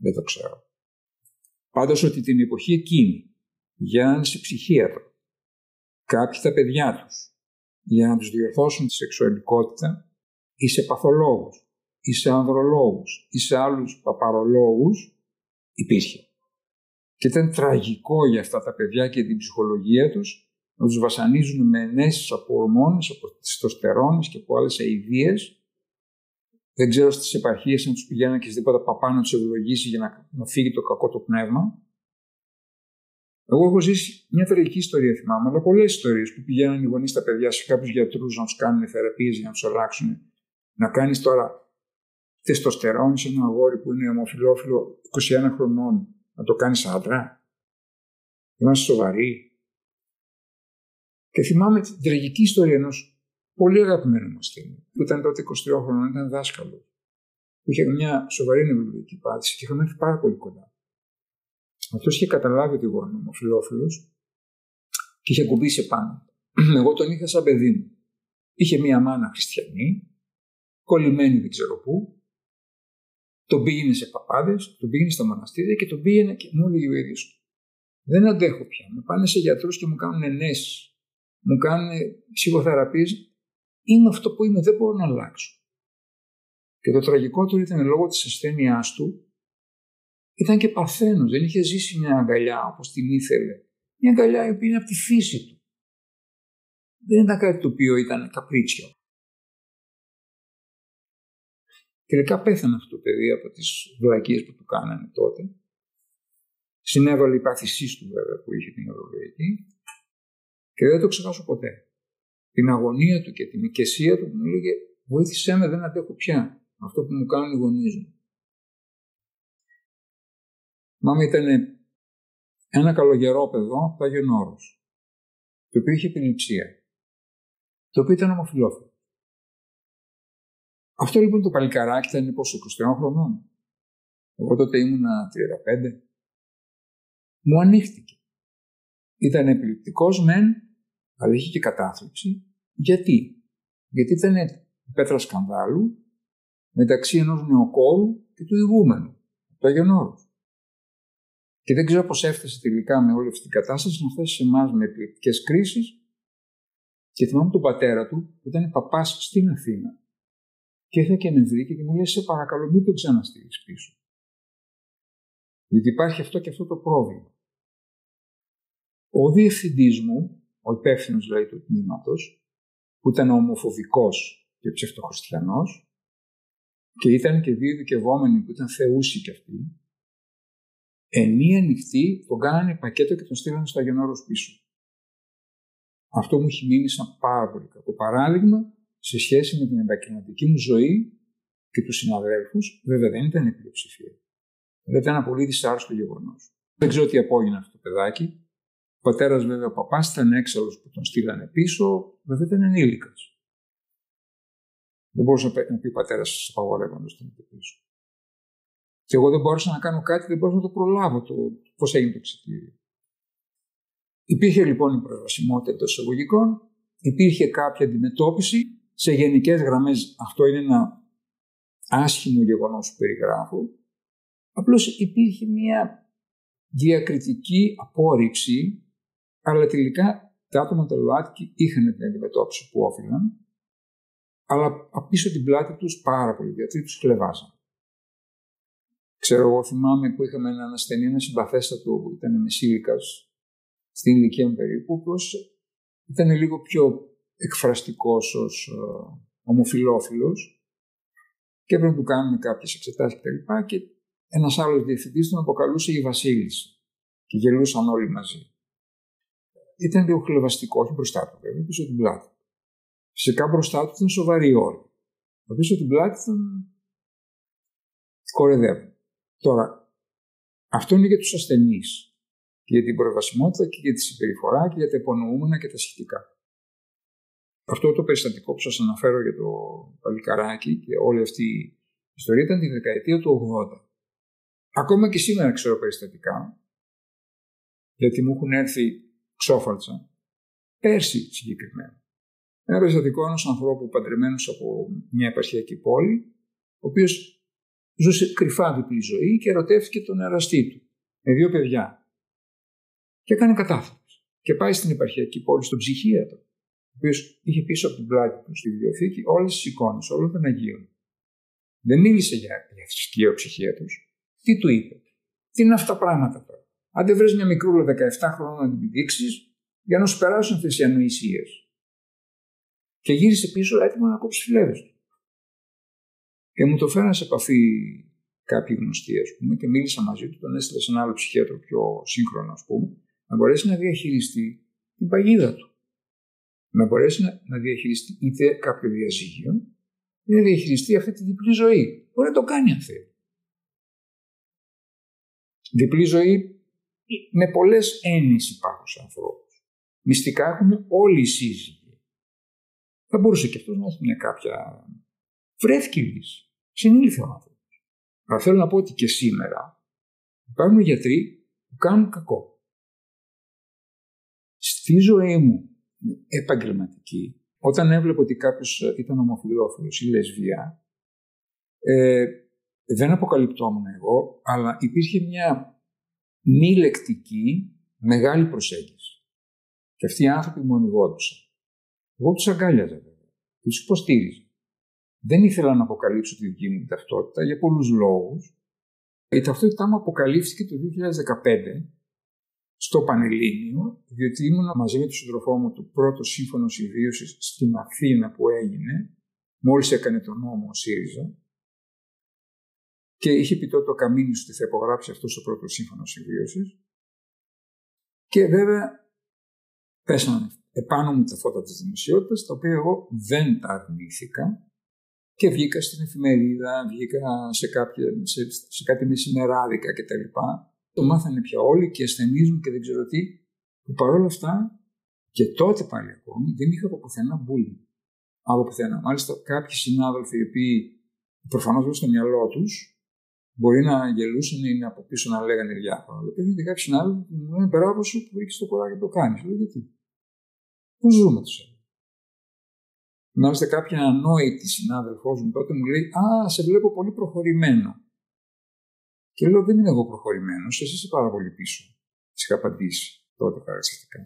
Δεν το ξέρω. Πάντως ότι την εποχή εκείνη πηγαίναν σε ψυχίατρο κάποιοι τα παιδιά τους για να τους διορθώσουν τη σεξουαλικότητα ή σε παθολόγους, ή σε ανδρολόγους, ή σε άλλους παπαρολόγους, υπήρχε. Και ήταν τραγικό για αυτά τα παιδιά και την ψυχολογία τους να τους βασανίζουν με ενέσεις από ορμόνες, από τεστοστερόνες και από άλλες αηδίες. Δεν ξέρω στις επαρχίες αν τους πηγαίνανε και τίποτα παπά να τους ευλογήσει για να, να φύγει το κακό το πνεύμα. Εγώ έχω ζήσει μια τραγική ιστορία, θυμάμαι, αλλά πολλές ιστορίες που πηγαίνουν οι γονείς τα παιδιά σε κάποιους γιατρούς να τους κάνουν θεραπείες για να τους αλλάξουν. Να κάνεις τώρα τεστοστερόνη σε ένα αγόρι που είναι ομοφυλόφιλο είκοσι ένα χρονών, να το κάνεις άντρα. Είμαστε σοβαροί. Και θυμάμαι την τραγική ιστορία ενός πολύ αγαπημένου μας τίμου, που ήταν τότε είκοσι τρία χρονών, ήταν δάσκαλο. Είχε μια σοβαρή νευρολογική πάθηση και είχαμε έρθει πάρα πολύ κοντά. Αυτός είχε καταλάβει ότι εγώ είμαι ομοφυλόφιλος και είχε ακουμπήσει επάνω. Εγώ τον είχα σαν παιδί μου. Είχε μία μάνα χριστιανή, κολλημένη δεν ξέρω πού, τον πήγαινε σε παπάδες, τον πήγαινε στα μοναστήρια και τον πήγαινε και μου έλεγε ο ίδιος. Δεν αντέχω πια. Με πάνε σε γιατρούς και μου κάνουν ενέσεις, μου κάνουν ψυχοθεραπείες. Είμαι αυτό που είμαι, δεν μπορώ να αλλάξω. Και το τραγικότερο ήταν λόγω της ασθένειάς του, ήταν και παθαίνος. Δεν είχε ζήσει μια αγκαλιά όπως την ήθελε. Μια αγκαλιά η οποία είναι από τη φύση του. Δεν ήταν κάτι το οποίο ήταν καπρίτσιο. Τελικά πέθανε αυτό το παιδί από τις βλακίες που του κάνανε τότε. Συνέβαλε η πάθησή του βέβαια που είχε την ευρωβουλευτική και δεν το ξεχάσω ποτέ. Την αγωνία του και την οικεσία του που μου έλεγε «Βοήθησέ με, δεν αντέχω πια αυτό που μου κάνουν οι γονείς μου». Μάμα ήταν ένα καλογερό παιδό από το Άγιον Όρος, το οποίο είχε επιληψία, το οποίο ήταν ομοφυλόφιλο. Αυτό λοιπόν το παλικαράκι ήταν πόσο, είκοσι τριών χρονών. Εγώ τότε ήμουνα τριάντα πέντε. Μου ανοίχτηκε. Ήταν επιληπτικός μεν, αλλά είχε και κατάθλιψη. Γιατί? Γιατί ήταν πέτρα σκανδάλου μεταξύ ενός νεοκόρου και του ηγούμενου, του Άγιον Όρος. Και δεν ξέρω πώς έφτασε τελικά με όλη αυτή την κατάσταση να φτάσει σε εμάς με επιληπτικές κρίσεις. Και θυμάμαι τον πατέρα του, που ήταν παπάς στην Αθήνα. Και ήρθε και με βρήκε και μου λέει: Σε παρακαλώ, μην το ξαναστείλει πίσω. Γιατί υπάρχει αυτό και αυτό το πρόβλημα. Ο διευθυντής μου, ο υπεύθυνος δηλαδή του τμήματος, που ήταν ομοφοβικός και ψευτοχριστιανός, και ήταν και δύο ειδικευόμενοι που ήταν θεούσοι κι αυτοί, εν μία νυχτή τον κάνανε πακέτο και τον στείλανε στο Άγιον Όρος πίσω. Αυτό μου έχει μείνει σαν πάρα πολύ κακό παράδειγμα σε σχέση με την επαγγελματική μου ζωή και τους συναδέλφους. Βέβαια δεν ήταν η πλειοψηφία. Δεν ήταν ένα πολύ δυσάρεστο γεγονός. Δεν ξέρω τι απόγινε αυτό το παιδάκι. Ο πατέρας, βέβαια, ο παπάς ήταν έξαλλος που τον στείλανε πίσω, βέβαια ήταν ενήλικας. Δεν μπορούσε να πει ο πατέρας, σας απαγορεύω να τον στείλετε πίσω. Και εγώ δεν μπορούσα να κάνω κάτι, δεν μπορούσα να το προλάβω το πώς έγινε το εξιτήριο. Υπήρχε λοιπόν η προσβασιμότητα εντός εισαγωγικών, υπήρχε κάποια αντιμετώπιση. Σε γενικές γραμμές αυτό είναι ένα άσχημο γεγονός που περιγράφω. Απλώς υπήρχε μια διακριτική απόρριψη, αλλά τελικά τα άτομα τα ΛΟΑΤΚΙ είχαν την αντιμετώπιση που όφυλαν, αλλά πίσω την πλάτη τους πάρα πολύ, γιατί τους χλεβάζαν. Ξέρω, εγώ θυμάμαι που είχαμε έναν ασθενή, ένα συμπαθέστατο που ήταν μεσήλικας, στην ηλικία μου περίπου, πως ήταν λίγο πιο εκφραστικός ως ε, ομοφυλόφιλος και έπρεπε να του κάνουμε κάποιες εξετάσεις κτλ. Και, και ένας άλλος διευθυντής τον αποκαλούσε η Βασίλισσα και γελούσαν όλοι μαζί. Ήταν λίγο χλεβαστικό, όχι μπροστά του βέβαια, πίσω την πλάτη. Φυσικά μπροστά του ήταν σοβαροί όλοι. Πίσω την πλάτη ήταν κορεδεύουν. Τώρα, αυτό είναι για τους ασθενείς και για την προσβασιμότητα και για τη συμπεριφορά και για τα υπονοούμενα και τα σχετικά. Αυτό το περιστατικό που σας αναφέρω για το παλικαράκι και όλη αυτή η ιστορία ήταν τη δεκαετία του ογδόντα. Ακόμα και σήμερα ξέρω περιστατικά, γιατί μου έχουν έρθει ξόφαλτσα, πέρσι συγκεκριμένα. Ένα περιστατικό ενός ανθρώπου παντρεμένος από μια επαρχιακή πόλη, ο οποίος ζούσε κρυφά διπλή ζωή και ερωτεύτηκε τον εραστή του με δύο παιδιά. Και έκανε κατάθλιψη. Και πάει στην επαρχιακή πόλη, στον ψυχίατρο, ο οποίος είχε πίσω από την πλάτη του στη βιβλιοθήκη όλες τις εικόνες, όλων των Αγίων. Δεν μίλησε για θρησκεία ο ψυχίατρος. Τι του είπε? Τι είναι αυτά τα πράγματα τώρα? Αν δεν βρεις μια μικρούλα δεκαεπτά χρονών να την πηδήξεις για να σου περάσουν αυτές οι ανοησίες. Και γύρισε πίσω έτοιμο να κόψει φυλάδες του. Και μου το φέραν σε επαφή κάποιοι γνωστοί, ας πούμε, και μίλησα μαζί του. Τον έστειλε σε ένα άλλο ψυχίατρο πιο σύγχρονο, ας πούμε, να μπορέσει να διαχειριστεί την παγίδα του. Να μπορέσει να, να διαχειριστεί είτε κάποιο διαζύγιο, είτε να διαχειριστεί αυτή τη διπλή ζωή. Μπορεί να το κάνει, αν θέλει. Διπλή ζωή με πολλές έννοιες υπάρχουν σε ανθρώπους. Μυστικά έχουν όλοι οι σύζυγοι. Θα μπορούσε και αυτό να έχει μια κάποια. Βρέθηκε λύση. Συνήλθε ο άνθρωπος. Αλλά θέλω να πω ότι και σήμερα υπάρχουν γιατροί που κάνουν κακό. Στη ζωή μου επαγγελματική, όταν έβλεπα ότι κάποιος ήταν ομοφυλόφιλος ή λεσβιά, ε, δεν αποκαλυπτόμουν εγώ, αλλά υπήρχε μια μη λεκτική μεγάλη προσέγγιση. Και αυτοί οι άνθρωποι μου ανοιγόντουσαν. Εγώ τους αγκάλιαζα, βέβαια. Τους υποστήριζα. Δεν ήθελα να αποκαλύψω τη δική μου ταυτότητα για πολλούς λόγους. Η ταυτότητά μου αποκαλύφθηκε το δύο χιλιάδες δεκαπέντε στο Πανελλήνιο, διότι ήμουν μαζί με τον σύντροφό μου το πρώτο σύμφωνο συμβίωσης στην Αθήνα που έγινε, μόλις έκανε τον νόμο ο ΣΥΡΙΖΑ. Και είχε πει τότε ο Καμίνης ότι θα υπογράψει αυτό το πρώτο σύμφωνο συμβίωσης. Και βέβαια πέσανε επάνω μου τα φώτα της δημοσιότητας, τα οποία εγώ δεν τα αρνήθηκα. Και βγήκα στην εφημερίδα, βγήκα σε, κάποια, σε, σε κάτι μεσημεράδικα κτλ. Το μάθανε πια όλοι και ασθενίζουν και δεν ξέρω τι. Που παρόλα αυτά, και τότε πάλι ακόμη, δεν είχα από πουθενά μπούλινγκ. Από πουθενά. Μάλιστα, κάποιοι συνάδελφοι, οι οποίοι προφανώς βέβαια στο μυαλό τους, μπορεί να γελούσαν ή να από πίσω να λέγανε διάφορα. Αλλά υπήρχαν και κάποιοι συνάδελφοι που μου λένε μπράβο σου που έχεις το κουράγιο να το κάνεις. Λέω γιατί. Πώς ζούμε τους. Μάλιστα, κάποια ανόητη συνάδελφός μου τότε μου λέει: Α, σε βλέπω πολύ προχωρημένο. Και λέω: Δεν είμαι εγώ προχωρημένος, εσύ είσαι πάρα πολύ πίσω. Της είχα απαντήσει τότε χαρακτηριστικά.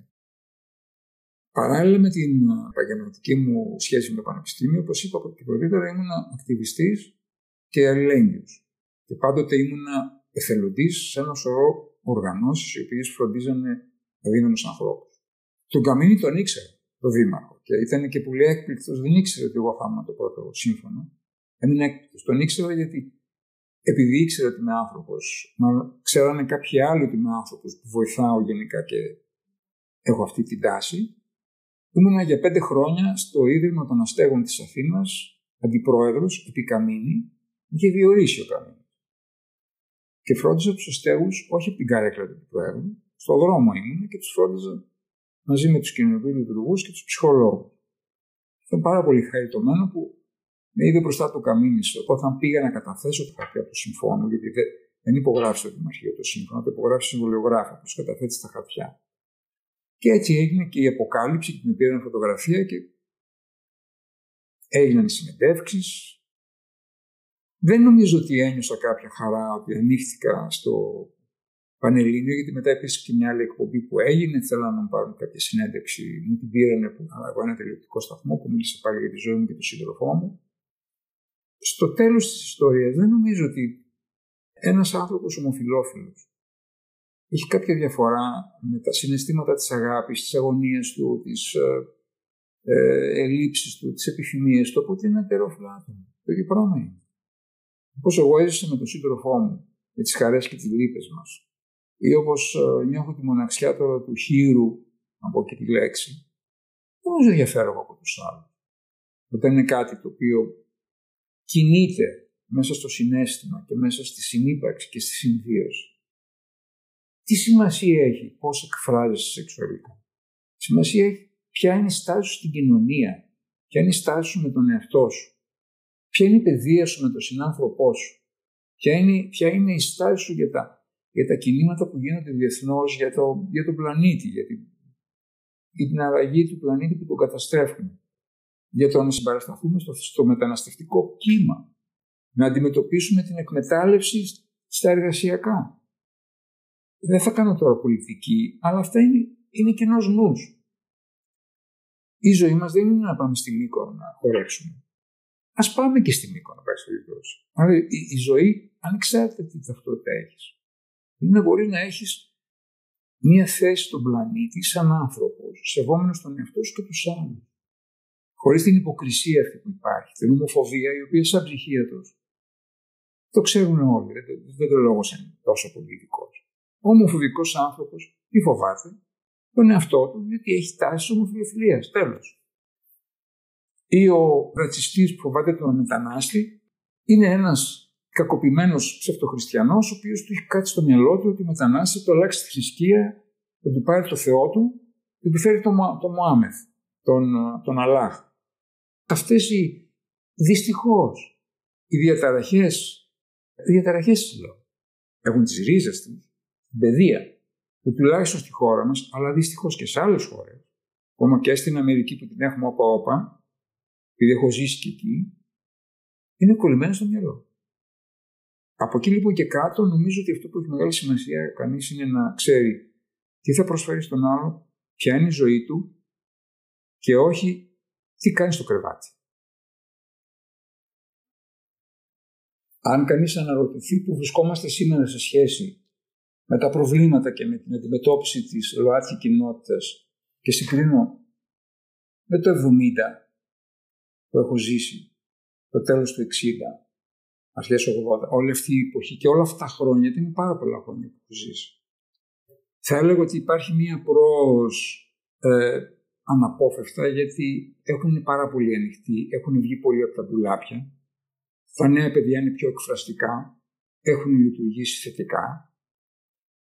Παράλληλα με την επαγγελματική μου σχέση με το πανεπιστήμιο, όπως είπα από την πρωτήτερα, ήμουν ακτιβιστής και αλληλέγγυος. Και πάντοτε ήμουν εθελοντής σε ένα σωρό οργανώσεις οι οποίες φροντίζανε αδύναμους ανθρώπους. Τον Καμίνη τον ήξερα, τον δήμαρχο. Και ήταν και πολύ έκπληκτος, δεν ήξερε ότι εγώ θα ήμουν το πρώτο σύμφωνο. Έμεινε έκπληκτος. Τον ήξερα γιατί, επειδή ήξερα ότι είμαι άνθρωπος, μάλλον ξέρανε κάποιοι άλλοι ότι είμαι άνθρωπος που βοηθάω γενικά και έχω αυτή την τάση. Ήμουνα για πέντε χρόνια στο Ίδρυμα των Αστέγων της Αθήνας, αντιπρόεδρος, επί Καμίνη, είχε διορίσει ο Καμίνης. Και φρόντιζα τους αστέγους, όχι από την καρέκλα του Προέδρου, στον δρόμο ήμουν και τους φρόντιζα μαζί με τους κοινωνικούς λειτουργούς και τους ψυχολόγους. Ήταν πάρα πολύ χαριτωμένο που με είδε μπροστά του Καμίνης. Όταν πήγα να καταθέσω το χαρτί από το συμφώνου, γιατί δεν υπογράφει το Δημαρχείο το σύμφωνο, το υπογράφει συμβολιογράφο που του καταθέτει τα χαρτιά. Και έτσι έγινε και η αποκάλυψη και την πήραν φωτογραφία και έγιναν οι συνεντεύξεις. Δεν νομίζω ότι ένιωσα κάποια χαρά ότι ανοίχθηκα στο Πανελλήνιο, γιατί μετά υπήρξε και μια άλλη εκπομπή που έγινε. Θέλανε να μου πάρουν κάποια συνέντευξη, μου την πήρανε από ένα τηλεοπτικό σταθμό που μίλησε πάλι για τη ζωή μου και τον σύντροφό μου. Στο τέλος της ιστορίας, δεν νομίζω ότι ένας άνθρωπος ομοφυλόφιλος έχει κάποια διαφορά με τα συναισθήματα της αγάπης, της αγωνίας του, της ε, ε, ελλείψης του, της επιθυμίας του, από ότι είναι ετερόφιλο άτομο. Το ίδιο πράγμα είναι. Όπως εγώ έζησα με τον σύντροφό μου, με τις χαρές και τις λύπες μας, ή όπως ε, νιώθω τη μοναξιά τώρα του χείρου, να πω και τη λέξη, δεν νομίζω ενδιαφέρομαι από τους άλλους. Όταν είναι κάτι το οποίο κινείται μέσα στο συναίσθημα και μέσα στη συνύπαρξη και στη συμβίωση. Τι σημασία έχει πώς εκφράζεσαι σεξουαλικά. Σημασία έχει ποια είναι η στάση σου στην κοινωνία, ποια είναι η στάση σου με τον εαυτό σου, ποια είναι η παιδεία σου με τον συνάνθρωπό σου, ποια είναι, ποια είναι η στάση σου για τα για τα κινήματα που γίνονται διεθνώς, για, το, για τον πλανήτη, για την, για την αραγή του πλανήτη που τον καταστρέφουμε, για το να συμπαρασταθούμε στο, στο μεταναστευτικό κύμα, να αντιμετωπίσουμε την εκμετάλλευση στα εργασιακά. Δεν θα κάνω τώρα πολιτική, αλλά αυτά είναι, είναι κοινός νους. Η ζωή μας δεν είναι να πάμε στη Μύκονο να χορέψουμε. Ας πάμε και στη Μύκονο, αλλά η, η ζωή, ανεξάρτητα τι ταυτότητα έχεις, είναι να μπορείς να έχεις μία θέση στον πλανήτη σαν άνθρωπος, σεβόμενος τον εαυτό σου και τους άλλους. Χωρίς την υποκρισία αυτή που υπάρχει, την ομοφοβία, η οποία σαν ψυχίατρος το ξέρουν όλοι, δεν το λόγω σαν τόσο πολιτικός. Ο ομοφοβικός άνθρωπος τι φοβάται, τον εαυτό του, γιατί έχει τάσεις ομοφιλοφιλίας, τέλος. Ή ο ρατσιστής που φοβάται τον μετανάστη, είναι ένας κακοποιημένος ψευτοχριστιανός, ο οποίος του έχει κάτι στο μυαλό του ότι μετανάστε, το αλλάξει τη θρησκεία, θα του πάρει το Θεό του και του φέρει τον το Μωάμεθ, τον, τον Αλλάχ. Αυτές οι δυστυχώς οι διαταραχές, οι διαταραχές έχουν τις ρίζες τους, την παιδεία, που τουλάχιστον στη χώρα μας, αλλά δυστυχώς και σε άλλες χώρες, ακόμα και στην Αμερική που την έχουμε όπα όπα, επειδή έχω ζήσει και εκεί, είναι κολλημένο στο μυαλό. Από εκεί λοιπόν και κάτω, νομίζω ότι αυτό που έχει μεγάλη σημασία κανείς είναι να ξέρει τι θα προσφέρει στον άλλο, ποια είναι η ζωή του και όχι τι κάνει στο κρεβάτι. Αν κανείς αναρωτηθεί που βρισκόμαστε σήμερα σε σχέση με τα προβλήματα και με την αντιμετώπιση της ΛΟΑΤΚΙ κοινότητας και συγκρίνω με το εβδομήντα που έχω ζήσει, το τέλος του εξήντα, αρχές ογδόντα, όλη αυτή η εποχή και όλα αυτά τα χρόνια, γιατί είναι πάρα πολλά χρόνια που έχω ζήσει, θα έλεγα ότι υπάρχει μία πρόοδος ε, αναπόφευκτα, γιατί έχουν πάρα πολύ ανοιχτοί, έχουν βγει πολύ από τα ντουλάπια. Τα νέα παιδιά είναι πιο εκφραστικά, έχουν λειτουργήσει θετικά.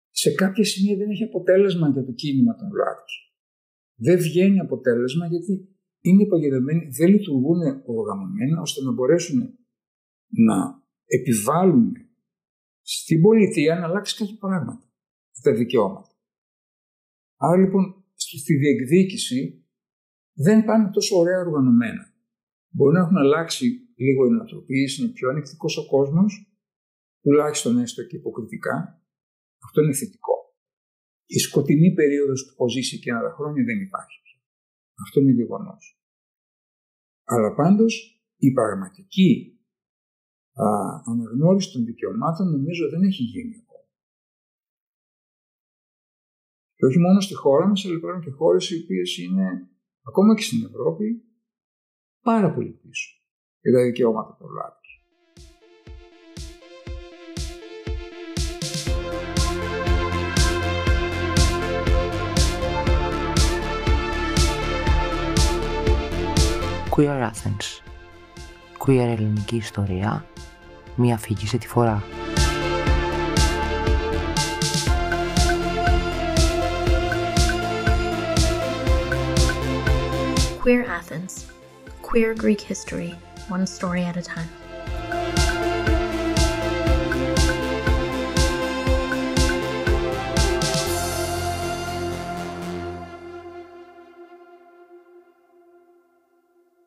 Σε κάποια σημεία δεν έχει αποτέλεσμα για το κίνημα των ΛΟΑΤΚΙ. Δεν βγαίνει αποτέλεσμα γιατί είναι υπαγεδεμένοι, δεν λειτουργούν οργανωμένα ώστε να μπορέσουν να επιβάλλουν στην πολιτεία να αλλάξει κάποια πράγματα, τα δικαιώματα. Άρα λοιπόν στη διεκδίκηση δεν πάνε τόσο ωραία οργανωμένα. Μπορεί να έχουν αλλάξει λίγο η νοοτροπία, είναι πιο ανεκτικός ο κόσμος, τουλάχιστον έστω και υποκριτικά. Αυτό είναι θετικό. Η σκοτεινή περίοδος που έχω ζήσει και άλλα χρόνια δεν υπάρχει πια. Αυτό είναι γεγονός. Αλλά πάντως η πραγματική α, αναγνώριση των δικαιωμάτων νομίζω δεν έχει γίνει ακόμα. Και όχι μόνο στη χώρα μας, αλλά υπάρχουν και χώρες οι οποίες είναι ακόμα και στην Ευρώπη πάρα πολύ πίσω για τα δικαιώματα των ΛΟΑΤΚΙ. Queer Athens. Queer ελληνική ιστορία. Μία φυγή σε τη φορά. Queer Athens. Queer Greek history. One story at a time.